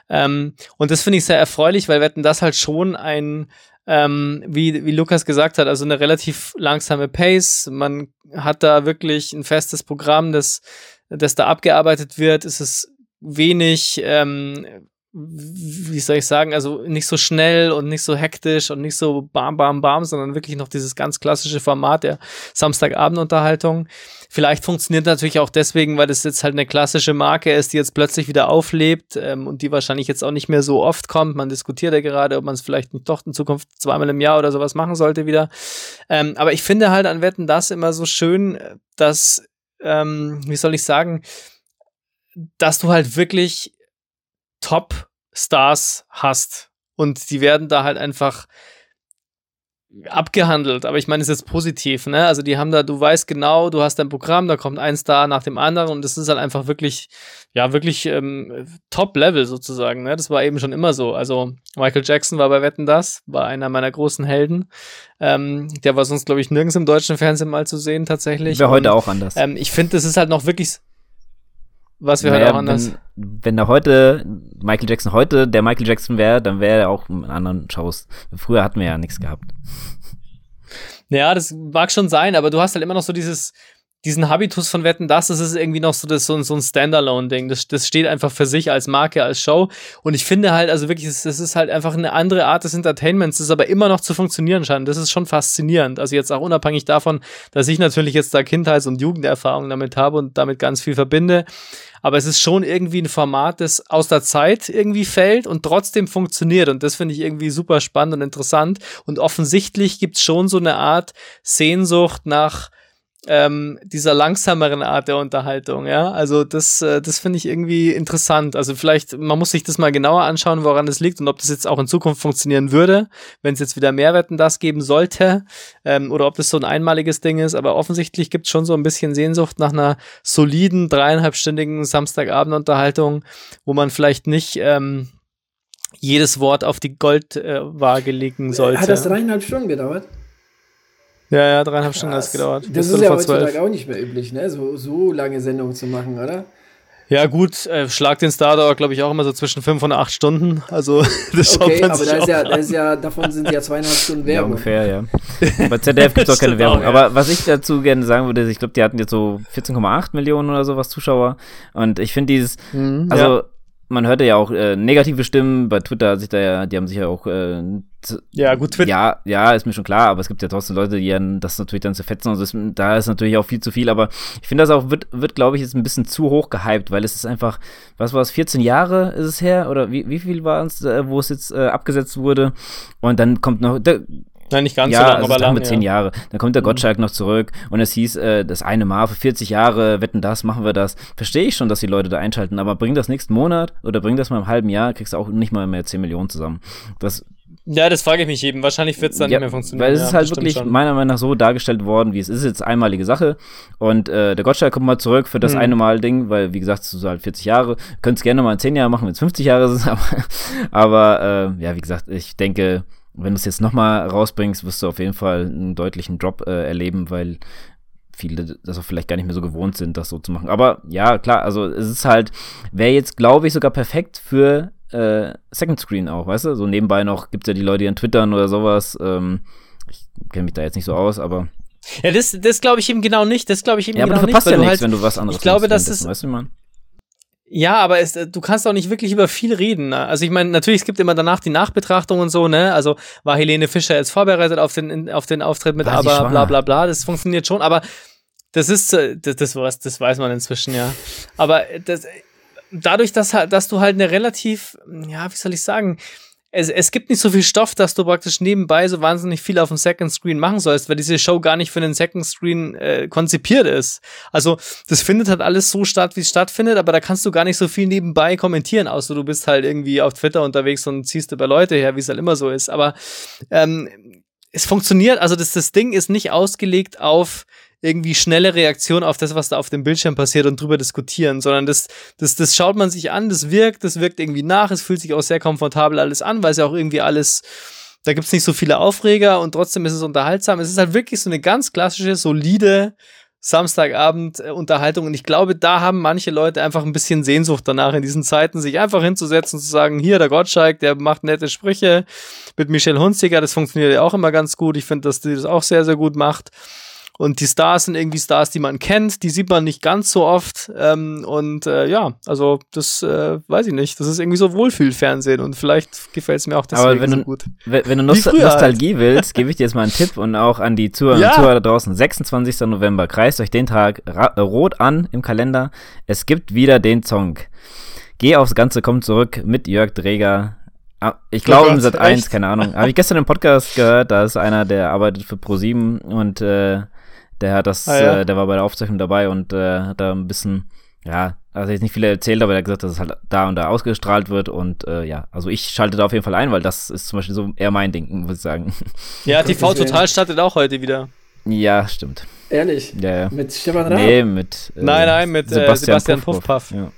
Ähm, und das finde ich sehr erfreulich, weil Wetten, dass halt schon ein, ähm, wie, wie Lukas gesagt hat, also eine relativ langsame Pace, man hat da wirklich ein festes Programm, das, das da abgearbeitet wird, es ist wenig, ähm, wie soll ich sagen, also nicht so schnell und nicht so hektisch und nicht so bam, bam, bam, sondern wirklich noch dieses ganz klassische Format der Samstagabendunterhaltung. Vielleicht funktioniert natürlich auch deswegen, weil das jetzt halt eine klassische Marke ist, die jetzt plötzlich wieder auflebt ähm, und die wahrscheinlich jetzt auch nicht mehr so oft kommt. Man diskutiert ja gerade, ob man es vielleicht nicht doch in Zukunft zweimal im Jahr oder sowas machen sollte wieder. Ähm, aber ich finde halt an Wetten, dass immer so schön, dass, ähm, wie soll ich sagen, dass du halt wirklich Top-Stars hast und die werden da halt einfach abgehandelt, aber ich meine, es ist jetzt positiv, ne? Also die haben da, du weißt genau, du hast dein Programm, da kommt ein Star nach dem anderen und das ist halt einfach wirklich, ja, wirklich ähm, Top-Level sozusagen, ne? Das war eben schon immer so. Also Michael Jackson war bei Wetten, dass, war einer meiner großen Helden. Ähm, der war sonst, glaube ich, nirgends im deutschen Fernsehen mal zu sehen tatsächlich. Wäre heute auch anders. Ähm, ich finde, das ist halt noch wirklich... Was wir naja, heute auch anders. Wenn, wenn da heute Michael Jackson heute der Michael Jackson wäre, dann wäre er auch in anderen Shows. Früher hatten wir ja nichts gehabt. Ja, das mag schon sein, aber du hast halt immer noch so dieses, diesen Habitus von Wetten, dass das ist irgendwie noch so, das, so, so ein Standalone-Ding. Das, das steht einfach für sich als Marke, als Show. Und ich finde halt, also wirklich, das, das ist halt einfach eine andere Art des Entertainments, das aber immer noch zu funktionieren scheint. Das ist schon faszinierend. Also jetzt auch unabhängig davon, dass ich natürlich jetzt da Kindheits- und Jugenderfahrungen damit habe und damit ganz viel verbinde. Aber es ist schon irgendwie ein Format, das aus der Zeit irgendwie fällt und trotzdem funktioniert. Und das finde ich irgendwie super spannend und interessant. Und offensichtlich gibt es schon so eine Art Sehnsucht nach ähm, dieser langsameren Art der Unterhaltung. Ja, also das, äh, das finde ich irgendwie interessant. Also vielleicht, man muss sich das mal genauer anschauen, woran das liegt und ob das jetzt auch in Zukunft funktionieren würde, wenn es jetzt wieder mehr Wetten, dass geben sollte ähm, oder ob das so ein einmaliges Ding ist. Aber offensichtlich gibt es schon so ein bisschen Sehnsucht nach einer soliden, dreieinhalbstündigen Samstagabendunterhaltung, wo man vielleicht nicht ähm, jedes Wort auf die Goldwaage äh, legen sollte. Hat das dreieinhalb Stunden gedauert? Ja, ja, dreieinhalb Stunden hat es gedauert. Das ist ja heutzutage auch nicht mehr üblich, ne? So, so lange Sendungen zu machen, oder? Ja gut, äh, Schlag den Star dauert, glaube ich, auch immer so zwischen fünf und acht Stunden. Also das schaut okay, man sich aber da ist ja, da ist ja, davon sind ja zweieinhalb Stunden Werbung. Ja, ungefähr, ja. Bei Z D F gibt es auch keine Werbung. Auch, ja. Aber was ich dazu gerne sagen würde, ich glaube, die hatten jetzt so vierzehn Komma acht Millionen oder sowas Zuschauer. Und ich finde dieses, mhm, also ja. Man hörte ja auch äh, negative Stimmen bei Twitter, sich da ja, die haben sich ja auch äh, zu, ja gut Twitter. Ja, ja, ist mir schon klar, aber es gibt ja trotzdem Leute, die dann das natürlich dann zerfetzen und das, da ist natürlich auch viel zu viel, aber ich finde das auch wird wird glaube ich jetzt ein bisschen zu hoch gehypt, weil es ist einfach, was war es, vierzehn Jahre ist es her oder wie wie viel war es, äh, wo es jetzt äh, abgesetzt wurde und dann kommt noch da, nein, nicht ganz ja, so lang, also aber lang. Ja, zehn Jahre. Dann kommt der Gottschalk mhm. noch zurück und es hieß, äh, das eine Mal für vierzig Jahre, Wetten, dass, machen wir das. Verstehe ich schon, dass die Leute da einschalten, aber bring das nächsten Monat oder bring das mal im halben Jahr, kriegst du auch nicht mal mehr zehn Millionen zusammen. Das Ja, das frage ich mich eben. Wahrscheinlich wird es dann ja, nicht mehr funktionieren. Weil es ja, ist halt wirklich schon meiner Meinung nach so dargestellt worden, wie es ist. Jetzt einmalige Sache. Und äh, der Gottschalk kommt mal zurück für das mhm. eine Mal-Ding, weil, wie gesagt, es ist halt vierzig Jahre. Könnt es gerne mal in zehn Jahren machen, wenn es fünfzig Jahre sind. Aber, aber äh, ja, wie gesagt, ich denke, wenn du es jetzt nochmal rausbringst, wirst du auf jeden Fall einen deutlichen Drop äh, erleben, weil viele das auch vielleicht gar nicht mehr so gewohnt sind, das so zu machen. Aber ja, klar, also es ist halt, wäre jetzt, glaube ich, sogar perfekt für äh, Second Screen auch, weißt du? So nebenbei noch gibt es ja die Leute, die dann twittern oder sowas. Ähm, ich kenne mich da jetzt nicht so aus, aber ja, das, das glaube ich eben genau nicht. Das glaube ich eben ja, genau nicht. Ja, aber du verpasst nicht, ja nichts, halt, wenn du was anderes ich glaube, machst. Das ist, weißt du, Mann? Ja, aber es, du kannst auch nicht wirklich über viel reden. Also ich meine, natürlich, es gibt immer danach die Nachbetrachtung und so, ne? Also war Helene Fischer jetzt vorbereitet auf den, auf den Auftritt mit aber bla bla bla, das funktioniert schon, aber das ist, das, das, weiß, das weiß man inzwischen, ja. Aber das, dadurch, dass, dass du halt eine relativ, ja, wie soll ich sagen, es, es gibt nicht so viel Stoff, dass du praktisch nebenbei so wahnsinnig viel auf dem Second Screen machen sollst, weil diese Show gar nicht für den Second Screen äh, konzipiert ist. Also das findet halt alles so statt, wie es stattfindet, aber da kannst du gar nicht so viel nebenbei kommentieren, außer du bist halt irgendwie auf Twitter unterwegs und ziehst über Leute her, wie es halt immer so ist. Aber ähm, es funktioniert, also das, das Ding ist nicht ausgelegt auf irgendwie schnelle Reaktion auf das, was da auf dem Bildschirm passiert und drüber diskutieren, sondern das, das, das schaut man sich an, das wirkt, das wirkt irgendwie nach, es fühlt sich auch sehr komfortabel alles an, weil es ja auch irgendwie alles, da gibt's nicht so viele Aufreger und trotzdem ist es unterhaltsam. Es ist halt wirklich so eine ganz klassische, solide Samstagabend-Unterhaltung und ich glaube, da haben manche Leute einfach ein bisschen Sehnsucht danach in diesen Zeiten, sich einfach hinzusetzen und zu sagen, hier, der Gottschalk, der macht nette Sprüche mit Michelle Hunziker, das funktioniert ja auch immer ganz gut, ich finde, dass die das auch sehr, sehr gut macht. Und die Stars sind irgendwie Stars, die man kennt, die sieht man nicht ganz so oft. Ähm, und äh, ja, also das äh, weiß ich nicht. Das ist irgendwie so Wohlfühlfernsehen und vielleicht gefällt es mir auch deswegen aber wenn so du, gut. Wenn, wenn du Nost- Nostalgie halt. willst, gebe ich dir jetzt mal einen Tipp und auch an die Zuhörer ja. da draußen. sechsundzwanzigster November, kreist euch den Tag ra- rot an im Kalender. Es gibt wieder den Song. Geh aufs Ganze, komm zurück mit Jörg Dreger. Ich glaube, im Sat eins, keine Ahnung. Habe ich gestern im Podcast gehört, da ist einer, der arbeitet für ProSieben und äh, Der hat das, ah, ja. äh, der war bei der Aufzeichnung dabei und äh, hat da ein bisschen, ja, also jetzt nicht viel erzählt, aber er hat gesagt, dass es halt da und da ausgestrahlt wird und äh, ja, also ich schalte da auf jeden Fall ein, weil das ist zum Beispiel so eher mein Denken, muss ich sagen. Ja, T V Total startet auch heute wieder. Ja, stimmt. Ehrlich? Ja, ja. Mit Stefan Raab? Nee, mit äh, Nein, nein, mit Sebastian, Sebastian Puffpuff. Puff. Ja.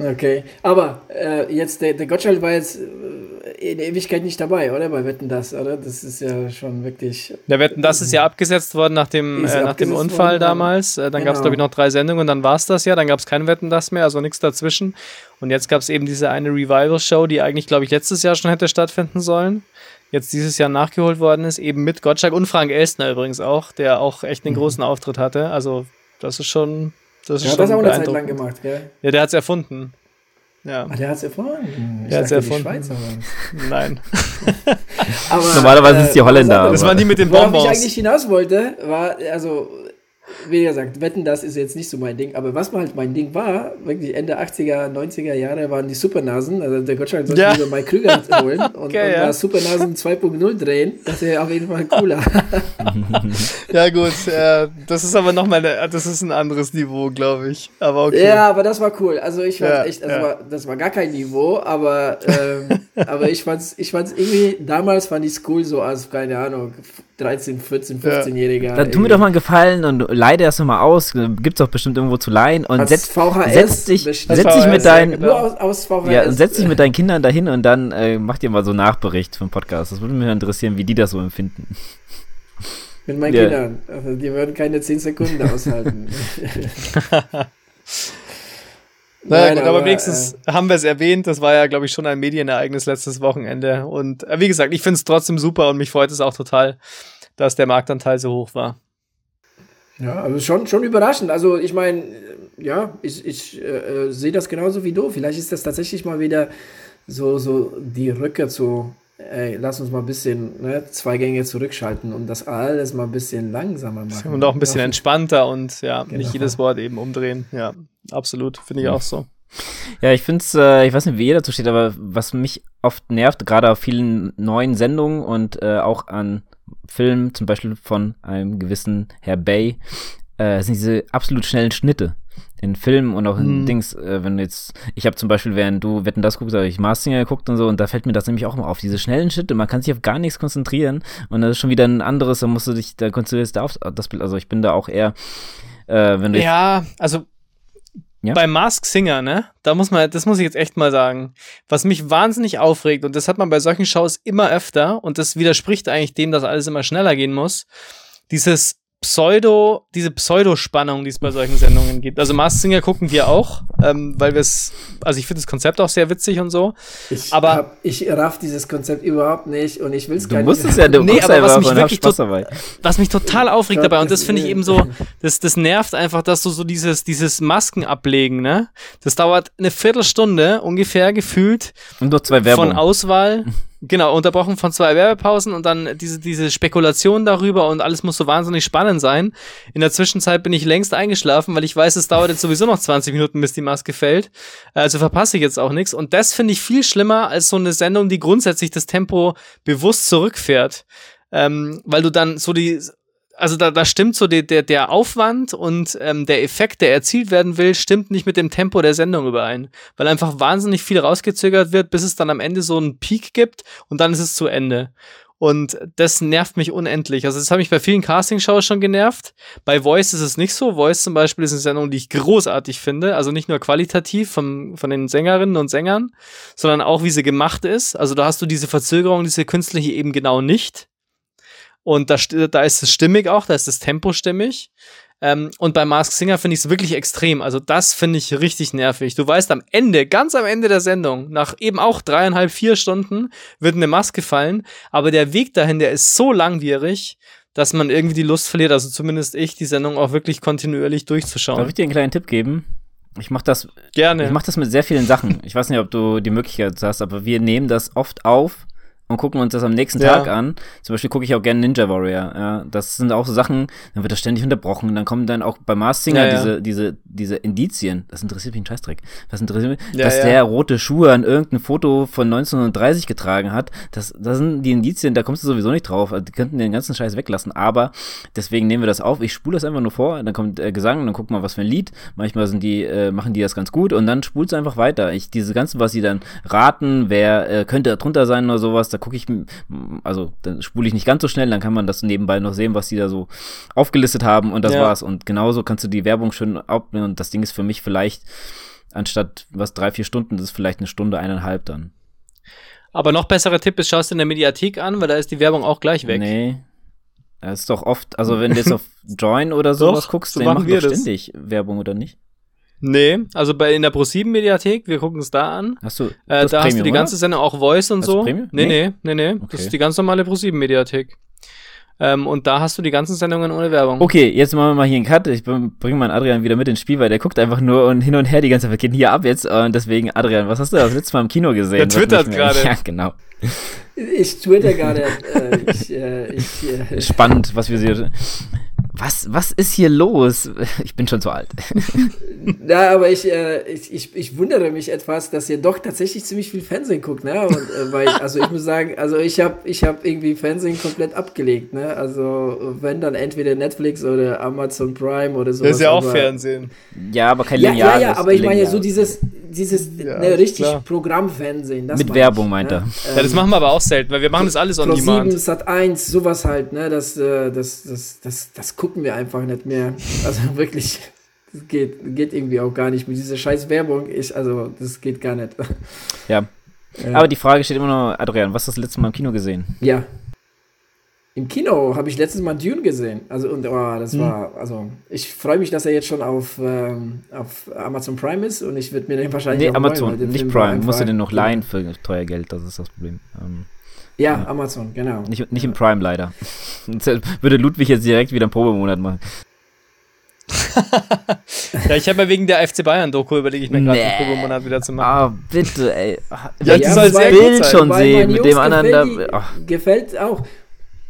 Okay, aber äh, jetzt, der, der Gottschalk war jetzt äh, in Ewigkeit nicht dabei, oder? Bei Wetten, dass, oder? Das ist ja schon wirklich... Ja, Wetten, dass ist ja abgesetzt worden nach dem, äh, nach dem Unfall worden, damals. Äh, dann genau. gab es, glaube ich, noch drei Sendungen und dann war es das ja. Dann gab es kein Wetten, dass mehr, also nichts dazwischen. Und jetzt gab es eben diese eine Revival-Show, die eigentlich, glaube ich, letztes Jahr schon hätte stattfinden sollen. Jetzt dieses Jahr nachgeholt worden ist, eben mit Gottschalk und Frank Elstner übrigens auch, der auch echt einen mhm. großen Auftritt hatte. Also das ist schon... Das ja, hat das auch eine Zeit lang gemacht, gell? Ja, der hat's erfunden. Ja. Ah, der hat's erfunden? Ich der hat's erfunden. Schweizer Nein. aber, Normalerweise äh, ist die Holländer. Aber. Das waren die mit den Bonbons. Worauf ich eigentlich hinaus wollte, war, also, wie gesagt, Wetten, das ist jetzt nicht so mein Ding, aber was mal halt mein Ding war, wirklich Ende achtziger, neunziger Jahre waren die Supernasen, also der Gottschalk sollte ja. wieder Mike Krüger holen und, okay, und ja. da Supernasen zwei Punkt null drehen, das wäre auf jeden Fall cooler. ja gut, äh, das ist aber nochmal, das ist ein anderes Niveau, glaube ich, aber okay. Ja, aber das war cool, also ich fand ja, echt, also ja. war, das war gar kein Niveau, aber, ähm, aber ich fand's, ich fand's irgendwie, damals fand ich's cool, so als, keine Ahnung, dreizehn, vierzehn, fünfzehnjähriger. Dann tu mir doch mal einen Gefallen und leih das nochmal aus. Gibt's doch bestimmt irgendwo zu leihen. Und setz, setz dich, setz dich mit deinen, nur aus, aus V H S. Ja, und setz dich mit deinen Kindern dahin und dann äh, mach dir mal so einen Nachbericht vom Podcast. Das würde mich interessieren, wie die das so empfinden. Mit meinen ja. Kindern. Also die würden keine zehn Sekunden aushalten. Naja, Nein, gut, aber, aber wenigstens äh, haben wir es erwähnt. Das war ja, glaube ich, schon ein Medienereignis letztes Wochenende. Und äh, wie gesagt, ich finde es trotzdem super und mich freut es auch total, dass der Marktanteil so hoch war. Ja, also schon, schon überraschend. Also ich meine, ja, ich, ich äh, sehe das genauso wie du. Vielleicht ist das tatsächlich mal wieder so, so die Rückkehr zu, ey, lass uns mal ein bisschen ne, zwei Gänge zurückschalten und das alles mal ein bisschen langsamer machen. Und auch ein bisschen entspannter und ja, genau. nicht jedes Wort eben umdrehen. Ja, absolut, finde ich auch so. Ja, ich finde es, äh, ich weiß nicht, wie ihr dazu steht, aber was mich oft nervt, gerade auf vielen neuen Sendungen und äh, auch an Filmen, zum Beispiel von einem gewissen Herr Bay, äh, sind diese absolut schnellen Schnitte. In Filmen und auch in hm. Dings, äh, wenn du jetzt, ich habe zum Beispiel, während du Wetten, dass guckst, habe ich Masked Singer geguckt und so und da fällt mir das nämlich auch mal auf, diese schnellen Schnitte, man kann sich auf gar nichts konzentrieren und das ist schon wieder ein anderes, dann musst du dich, da konzentrierst du auf das Bild, also ich bin da auch eher, äh, wenn du Ja, jetzt, also ja? bei Masked Singer, ne, da muss man, das muss ich jetzt echt mal sagen, was mich wahnsinnig aufregt und das hat man bei solchen Shows immer öfter und das widerspricht eigentlich dem, dass alles immer schneller gehen muss, dieses Pseudo, diese Pseudospannung, die es bei solchen Sendungen gibt. Also Masked Singer gucken wir auch, ähm, weil wir es, also ich finde das Konzept auch sehr witzig und so. Ich, aber hab, ich raff dieses Konzept überhaupt nicht und ich will es gar nicht. Du musst es ja, du nee, aber was mich wirklich to- dabei. was mich total aufregt dabei, und das finde ich eben so, das, das nervt einfach, dass du so dieses, dieses Masken ablegen, ne? Das dauert eine Viertelstunde ungefähr gefühlt. Und durch zwei Werbung. Von Auswahl. Genau, unterbrochen von zwei Werbepausen und dann diese, diese Spekulation darüber und alles muss so wahnsinnig spannend sein. In der Zwischenzeit bin ich längst eingeschlafen, weil ich weiß, es dauert jetzt sowieso noch zwanzig Minuten, bis die Maske fällt. Also verpasse ich jetzt auch nichts. Und das finde ich viel schlimmer als so eine Sendung, die grundsätzlich das Tempo bewusst zurückfährt. Ähm, weil du dann so die, also da, da stimmt so die, der, der Aufwand und ähm, der Effekt, der erzielt werden will, stimmt nicht mit dem Tempo der Sendung überein. Weil einfach wahnsinnig viel rausgezögert wird, bis es dann am Ende so einen Peak gibt und dann ist es zu Ende. Und das nervt mich unendlich. Also das hat mich bei vielen Castingshows schon genervt. Bei Voice ist es nicht so. Voice zum Beispiel ist eine Sendung, die ich großartig finde. Also nicht nur qualitativ vom, von den Sängerinnen und Sängern, sondern auch, wie sie gemacht ist. Also da hast du diese Verzögerung, diese künstliche eben genau nicht. Und da, da ist es stimmig auch, da ist das Tempo stimmig. Ähm, und bei Masked Singer finde ich es wirklich extrem. Also das finde ich richtig nervig. Du weißt am Ende, ganz am Ende der Sendung, nach eben auch dreieinhalb, vier Stunden, wird eine Maske fallen. Aber der Weg dahin, der ist so langwierig, dass man irgendwie die Lust verliert. Also zumindest ich, die Sendung auch wirklich kontinuierlich durchzuschauen. Darf ich dir einen kleinen Tipp geben? Ich mach das, Gerne. Ich mach das mit sehr vielen Sachen. Ich weiß nicht, ob du die Möglichkeit hast, aber wir nehmen das oft auf und gucken uns das am nächsten ja. Tag an. Zum Beispiel gucke ich auch gerne Ninja Warrior. Ja, das sind auch so Sachen, dann wird das ständig unterbrochen. Dann kommen dann auch bei Masked Singer ja, ja. diese diese diese Indizien. Das interessiert mich ein Scheißdreck. Das interessiert mich, ja, dass ja. der rote Schuhe an irgendeinem Foto von neunzehnhundertdreißig getragen hat. Das, das sind die Indizien, da kommst du sowieso nicht drauf. Die könnten den ganzen Scheiß weglassen. Aber deswegen nehmen wir das auf. Ich spule das einfach nur vor. Dann kommt äh, Gesang und dann guck mal, was für ein Lied. Manchmal sind die äh, machen die das ganz gut. Und dann spulst du einfach weiter. Ich diese ganzen, was sie dann raten, wer äh, könnte drunter sein oder sowas, da gucke ich, also dann spule ich nicht ganz so schnell, dann kann man das nebenbei noch sehen, was die da so aufgelistet haben und das ja. war's. Und genauso kannst du die Werbung schön aufnehmen und das Ding ist für mich vielleicht, anstatt was drei, vier Stunden, das ist vielleicht eine Stunde, eineinhalb dann. Aber noch besserer Tipp ist, schaust du in der Mediathek an, weil da ist die Werbung auch gleich weg. Nee, das ist doch oft, also wenn du jetzt auf Join oder sowas doch, guckst, so dann machen wir doch ständig das. Werbung, oder nicht? Nee, also bei in der ProSieben-Mediathek, wir gucken es da an. Hast du äh, Da Premium, hast du die ganze Sendung, auch Voice und hast so. Nee, nee, nee, nee, nee. Okay. Das ist die ganz normale ProSieben-Mediathek. Ähm, und da hast du die ganzen Sendungen ohne Werbung. Okay, jetzt machen wir mal hier einen Cut. Ich bringe meinen Adrian wieder mit ins Spiel, weil der guckt einfach nur und hin und her die ganze Zeit. Wir gehen hier ab jetzt. Und deswegen, Adrian, was hast du das letzte Mal im Kino gesehen? Der twittert gerade. Ja, genau. Ich twitter gerade. Äh, ich, äh, ich, äh, Spannend, was wir hier... Was, was ist hier los? Ich bin schon zu alt. Na, aber ich, äh, ich, ich, ich wundere mich etwas, dass ihr doch tatsächlich ziemlich viel Fernsehen guckt, ne? Und, äh, weil, also ich muss sagen, also ich habe ich hab irgendwie Fernsehen komplett abgelegt, ne? Also wenn, dann entweder Netflix oder Amazon Prime oder sowas. Das ist ja auch aber, Fernsehen. Ja, aber kein lineares. Ja, ja, ja, aber ich meine ja so dieses, dieses ja, ne, richtig klar. Programmfernsehen. Das mit Werbung ich, meint ne? er. Ja, das machen wir aber auch selten, weil wir machen das alles on demand. Sat eins, sowas halt, ne? Das, das, das, das, das, das guckt gucken wir einfach nicht mehr. Also wirklich, das geht, geht irgendwie auch gar nicht mit dieser scheiß Werbung. Ich, also, das geht gar nicht. Ja. Äh, Aber die Frage steht immer noch, Adrian, was hast du letztes Mal im Kino gesehen? Ja. Im Kino habe ich letztes Mal Dune gesehen. Also, und oh, das hm. war, also, ich freue mich, dass er jetzt schon auf, ähm, auf Amazon Prime ist und ich würde mir den wahrscheinlich. Nee, Amazon, freuen, nicht Film Prime. Musst du musst den noch leihen für teuer Geld, das ist das Problem. Ähm. Ja, ja, Amazon, genau. Nicht, nicht im Prime leider. Würde Ludwig jetzt direkt wieder einen Probemonat machen. Ja, ich habe mal wegen der F C Bayern-Doku überlege ich mir gerade, nee. einen Probemonat wieder zu machen. Ah, bitte, ey. Ja, ja, das soll das Bild schon sehen. Mit dem anderen gefällt, da, oh. gefällt auch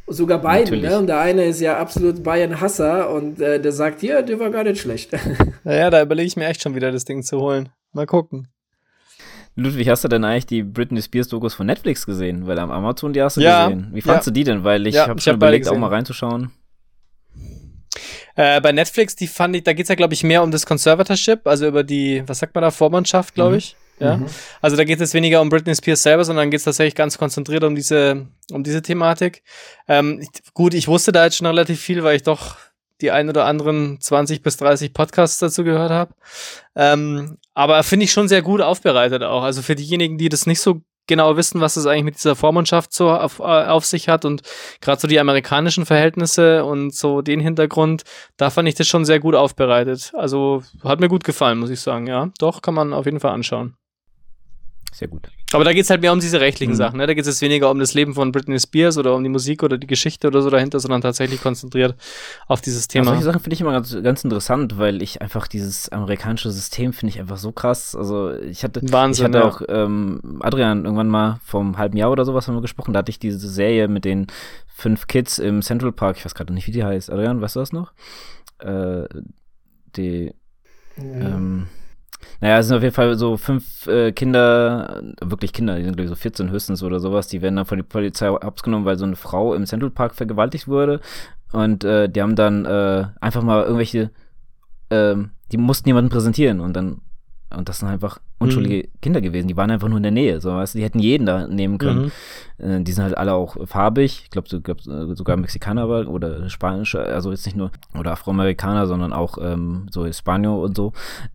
sogar beiden. Ne? Und der eine ist ja absolut Bayern-Hasser und äh, der sagt, ja, der war gar nicht schlecht. Naja, da überlege ich mir echt schon wieder, das Ding zu holen. Mal gucken. Ludwig, hast du denn eigentlich die Britney Spears-Dokus von Netflix gesehen? Weil am Amazon die hast du ja, gesehen. Wie fandst ja. du die denn? Weil ich ja, habe schon hab überlegt, auch mal reinzuschauen. Äh, bei Netflix, die fand ich, da geht es ja, glaube ich, mehr um das Conservatorship, also über die, was sagt man da, Vormundschaft, glaube ich. Mhm. Ja? Mhm. Also da geht es weniger um Britney Spears selber, sondern geht es tatsächlich ganz konzentriert um diese, um diese Thematik. Ähm, gut, ich wusste da jetzt schon relativ viel, weil ich doch die ein oder anderen zwanzig bis dreißig Podcasts dazu gehört habe. Ähm, aber finde ich schon sehr gut aufbereitet auch. Also für diejenigen, die das nicht so genau wissen, was es eigentlich mit dieser Vormundschaft so auf, auf sich hat und gerade so die amerikanischen Verhältnisse und so den Hintergrund, da fand ich das schon sehr gut aufbereitet. Also hat mir gut gefallen, muss ich sagen, ja. Doch, kann man auf jeden Fall anschauen. Sehr gut. Aber da geht's halt mehr um diese rechtlichen mhm. Sachen, ne? Da geht es weniger um das Leben von Britney Spears oder um die Musik oder die Geschichte oder so dahinter, sondern tatsächlich konzentriert auf dieses Thema. Also solche Sachen finde ich immer ganz, ganz interessant, weil ich einfach dieses amerikanische System finde ich einfach so krass. Also ich hatte, Wahnsinn, ich hatte ja. auch ähm, Adrian irgendwann mal vom halben Jahr oder sowas haben wir gesprochen, da hatte ich diese Serie mit den fünf Kids im Central Park, ich weiß gerade nicht, wie die heißt. Adrian, weißt du das noch? Äh, die, mhm. ähm, Naja, es sind auf jeden Fall so fünf äh, Kinder, wirklich Kinder, die sind glaube ich so vierzehn höchstens oder sowas, die werden dann von der Polizei abgenommen, weil so eine Frau im Central Park vergewaltigt wurde und äh, die haben dann äh, einfach mal irgendwelche, äh, die mussten jemanden präsentieren und dann, und das sind einfach unschuldige mhm. Kinder gewesen, die waren einfach nur in der Nähe, so weißt du, die hätten jeden da nehmen können. Mhm. Äh, die sind halt alle auch farbig, ich glaube so, glaub, sogar Mexikaner oder Spanische, also jetzt nicht nur, oder Afroamerikaner, sondern auch ähm, so Hispano und so.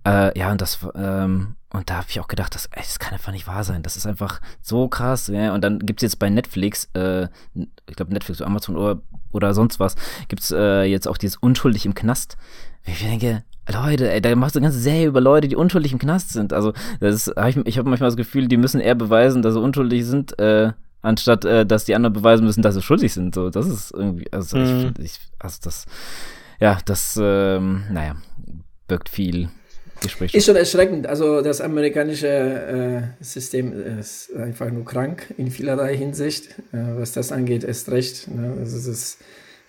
Äh, ja, und das, ähm, und da habe ich auch gedacht, das, ey, das kann einfach nicht wahr sein, das ist einfach so krass. Ja? Und dann gibt's jetzt bei Netflix, äh, ich glaube Netflix oder Amazon oder, oder sonst was, gibt's äh, jetzt auch dieses Unschuldig im Knast. Ich denke, Leute, ey, da machst du eine ganze Serie über Leute, die unschuldig im Knast sind. Also, das ist, hab ich, ich habe manchmal das Gefühl, die müssen eher beweisen, dass sie unschuldig sind, äh, anstatt äh, dass die anderen beweisen müssen, dass sie schuldig sind. So, das ist irgendwie, also mhm. ich, ich, also das, ja, das, ähm, naja, birgt viel Gespräch. Ist schon erschreckend. Also das amerikanische äh, System ist einfach nur krank in vielerlei Hinsicht. Äh, was das angeht, erst recht. Ne? Also es ist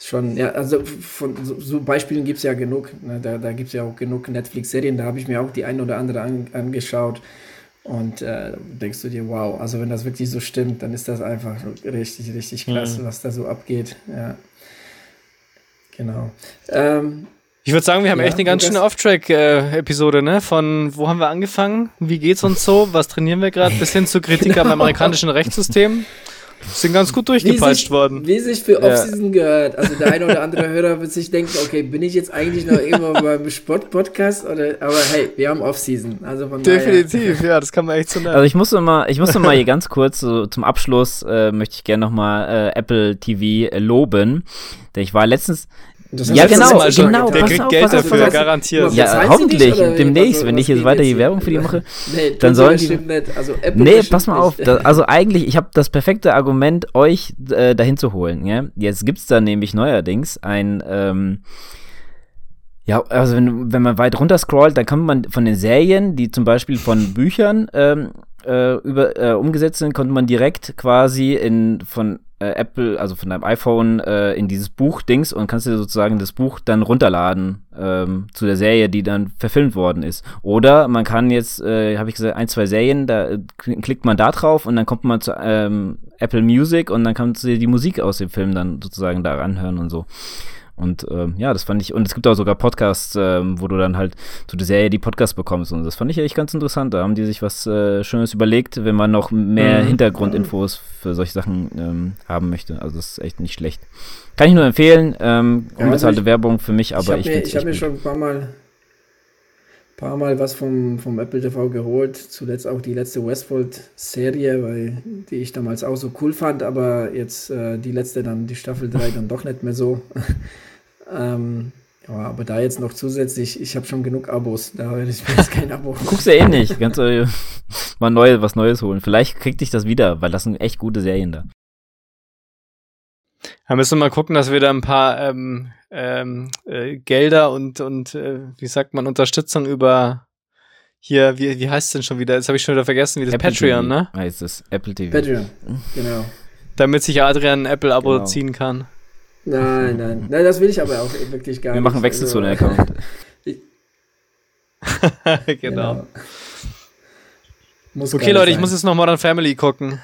schon, ja, also von so, so Beispielen gibt es ja genug, ne? da, da gibt es ja auch genug Netflix-Serien, da habe ich mir auch die ein oder andere an, angeschaut und äh, denkst du dir, wow, also wenn das wirklich so stimmt, dann ist das einfach richtig, richtig krass, mhm. was da so abgeht, ja, genau. Ähm, ich würde sagen, wir haben ja, echt eine ganz schöne Off-Track-Episode, ne, von wo haben wir angefangen, wie geht's uns so, was trainieren wir gerade, bis hin zu Kritik am genau. amerikanischen Rechtssystem. Sind ganz gut durchgepeitscht worden. Wie sich für Offseason ja. gehört. Also der eine oder andere Hörer wird sich denken, okay, bin ich jetzt eigentlich noch irgendwo beim Sport-Podcast? Oder, aber hey, wir haben Offseason. Also von definitiv, daher. Ja, das kann man echt so nennen. Also ich muss nochmal, ich muss nochmal hier ganz kurz, so zum Abschluss äh, möchte ich gerne nochmal äh, Apple T V äh, loben. Denn ich war letztens... Das ja, genau, Mal genau. Der kriegt auf, Geld dafür, garantiert. Ja, hoffentlich, demnächst, also, wenn ich jetzt weiter die Werbung für die mache, nee, dann sollen die... Nicht. Also, nee, pass mal auf, da, also eigentlich, ich habe das perfekte Argument, euch äh, dahin zu holen, ja? Jetzt gibt's da nämlich neuerdings ein, ähm, ja, also wenn, wenn man weit runter scrollt, dann kann man von den Serien, die zum Beispiel von Büchern ähm, äh, über, äh, umgesetzt sind, konnte man direkt quasi in, von Apple, also von deinem iPhone äh, in dieses Buch-Dings und kannst dir sozusagen das Buch dann runterladen ähm, zu der Serie, die dann verfilmt worden ist. Oder man kann jetzt, äh, habe ich gesagt, ein, zwei Serien, da klickt man da drauf und dann kommt man zu ähm, Apple Music und dann kannst du dir die Musik aus dem Film dann sozusagen da anhören und so. Und ähm, ja, das fand ich, und es gibt auch sogar Podcasts, ähm, wo du dann halt zu der Serie die Podcasts bekommst und das fand ich echt ganz interessant. Da haben die sich was äh, Schönes überlegt, wenn man noch mehr mhm. Hintergrundinfos für solche Sachen ähm, haben möchte. Also das ist echt nicht schlecht. Kann ich nur empfehlen, ähm, unbezahlte ja, also Werbung für mich, aber ich ich habe mir, hab mir schon ein paar Mal paar Mal was vom, vom Apple T V geholt, zuletzt auch die letzte Westworld-Serie, weil die ich damals auch so cool fand, aber jetzt äh, die letzte dann, die Staffel drei dann doch nicht mehr so. ähm, ja, aber da jetzt noch zusätzlich, ich habe schon genug Abos, da werde ich mir jetzt kein Abo. Du guckst ja eh nicht, ganz äh, mal neu, was Neues holen. Vielleicht kriegt dich das wieder, weil das sind echt gute Serien da. Da müssen wir mal gucken, dass wir da ein paar ähm, ähm, äh, Gelder und, und äh, wie sagt man, Unterstützung über hier, wie, wie heißt es denn schon wieder? Jetzt habe ich schon wieder vergessen, wie das Apple Patreon, T V, ne? Heißt es, Apple T V. Patreon, genau. Damit sich Adrian ein Apple-Abo genau. ziehen kann. Nein, nein, nein, das will ich aber auch wirklich gar wir nicht. Wir machen Wechselzone-Account. genau. genau. Muss okay, Leute, sein. Ich muss jetzt noch Modern Family gucken.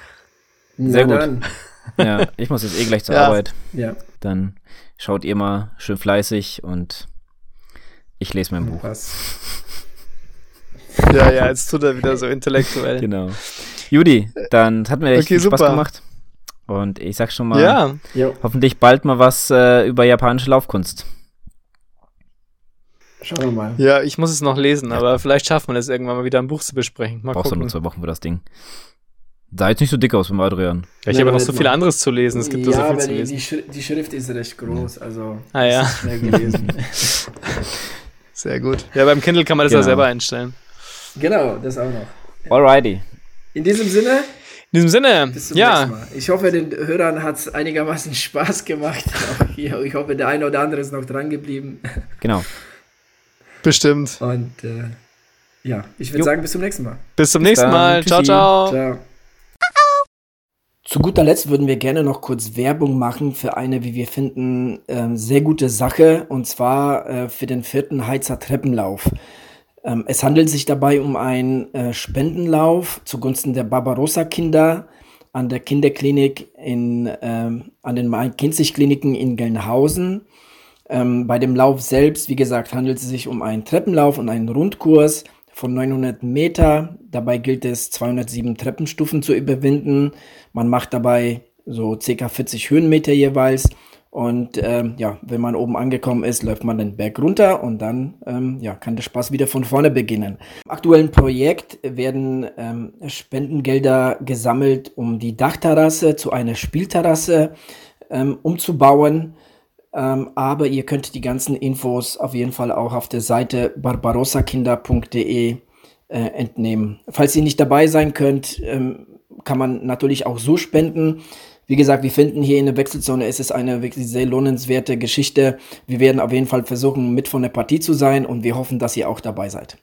Sehr Na gut. Dann. Ja, ich muss jetzt eh gleich zur ja. Arbeit. Ja. Dann schaut ihr mal schön fleißig und ich lese mein Buch. Was? Ja, ja, jetzt tut er wieder so intellektuell. Genau. Judy, dann hat mir echt okay, Spaß super. gemacht. Und ich sag schon mal, ja. hoffentlich bald mal was äh, über japanische Laufkunst. Schauen wir mal. Ja, ich muss es noch lesen, ja. aber vielleicht schafft man es irgendwann mal wieder ein Buch zu besprechen. Mal Brauchst gucken. Du nur zwei Wochen für das Ding. sah jetzt nicht so dick aus vom Adrian. Ja, ich nee, habe noch so viel man, anderes zu lesen. Es gibt ja, so viel aber zu lesen. Die, Schri- die Schrift ist recht groß, also ah, ja. ist schnell gelesen. Sehr gut. Ja, beim Kindle kann man das genau. ja selber einstellen. Genau, das auch noch. Alrighty. In diesem Sinne. In diesem Sinne, bis zum ja. nächsten Mal. Ich hoffe, den Hörern hat es einigermaßen Spaß gemacht. Ich hoffe, der eine oder andere ist noch dran geblieben. Genau. Bestimmt. Und äh, ja, ich würde sagen, bis zum nächsten Mal. Bis zum bis nächsten dann. Mal. Ciao, ciao, ciao. Zu guter Letzt würden wir gerne noch kurz Werbung machen für eine, wie wir finden, äh, sehr gute Sache, und zwar äh, für den vierten Heizer Treppenlauf. Ähm, es handelt sich dabei um einen äh, Spendenlauf zugunsten der Barbarossa-Kinder an der Kinderklinik, in, ähm, an den Main-Kinzig-Kliniken in Gelnhausen. Ähm, bei dem Lauf selbst, wie gesagt, handelt es sich um einen Treppenlauf und einen Rundkurs von neunhundert Meter. Dabei gilt es, zweihundertsieben Treppenstufen zu überwinden. Man macht dabei so ca. vierzig Höhenmeter jeweils. Und ähm, ja, wenn man oben angekommen ist, läuft man den Berg runter, und dann ähm, ja, kann der Spaß wieder von vorne beginnen. Im aktuellen Projekt werden ähm, Spendengelder gesammelt, um die Dachterrasse zu einer Spielterrasse ähm, umzubauen. Ähm, aber ihr könnt die ganzen Infos auf jeden Fall auch auf der Seite barbarossakinder punkt de äh, entnehmen. Falls ihr nicht dabei sein könnt, ähm, kann man natürlich auch so spenden. Wie gesagt, wir finden hier in der Wechselzone, es ist eine wirklich sehr lohnenswerte Geschichte. Wir werden auf jeden Fall versuchen, mit von der Partie zu sein, und wir hoffen, dass ihr auch dabei seid.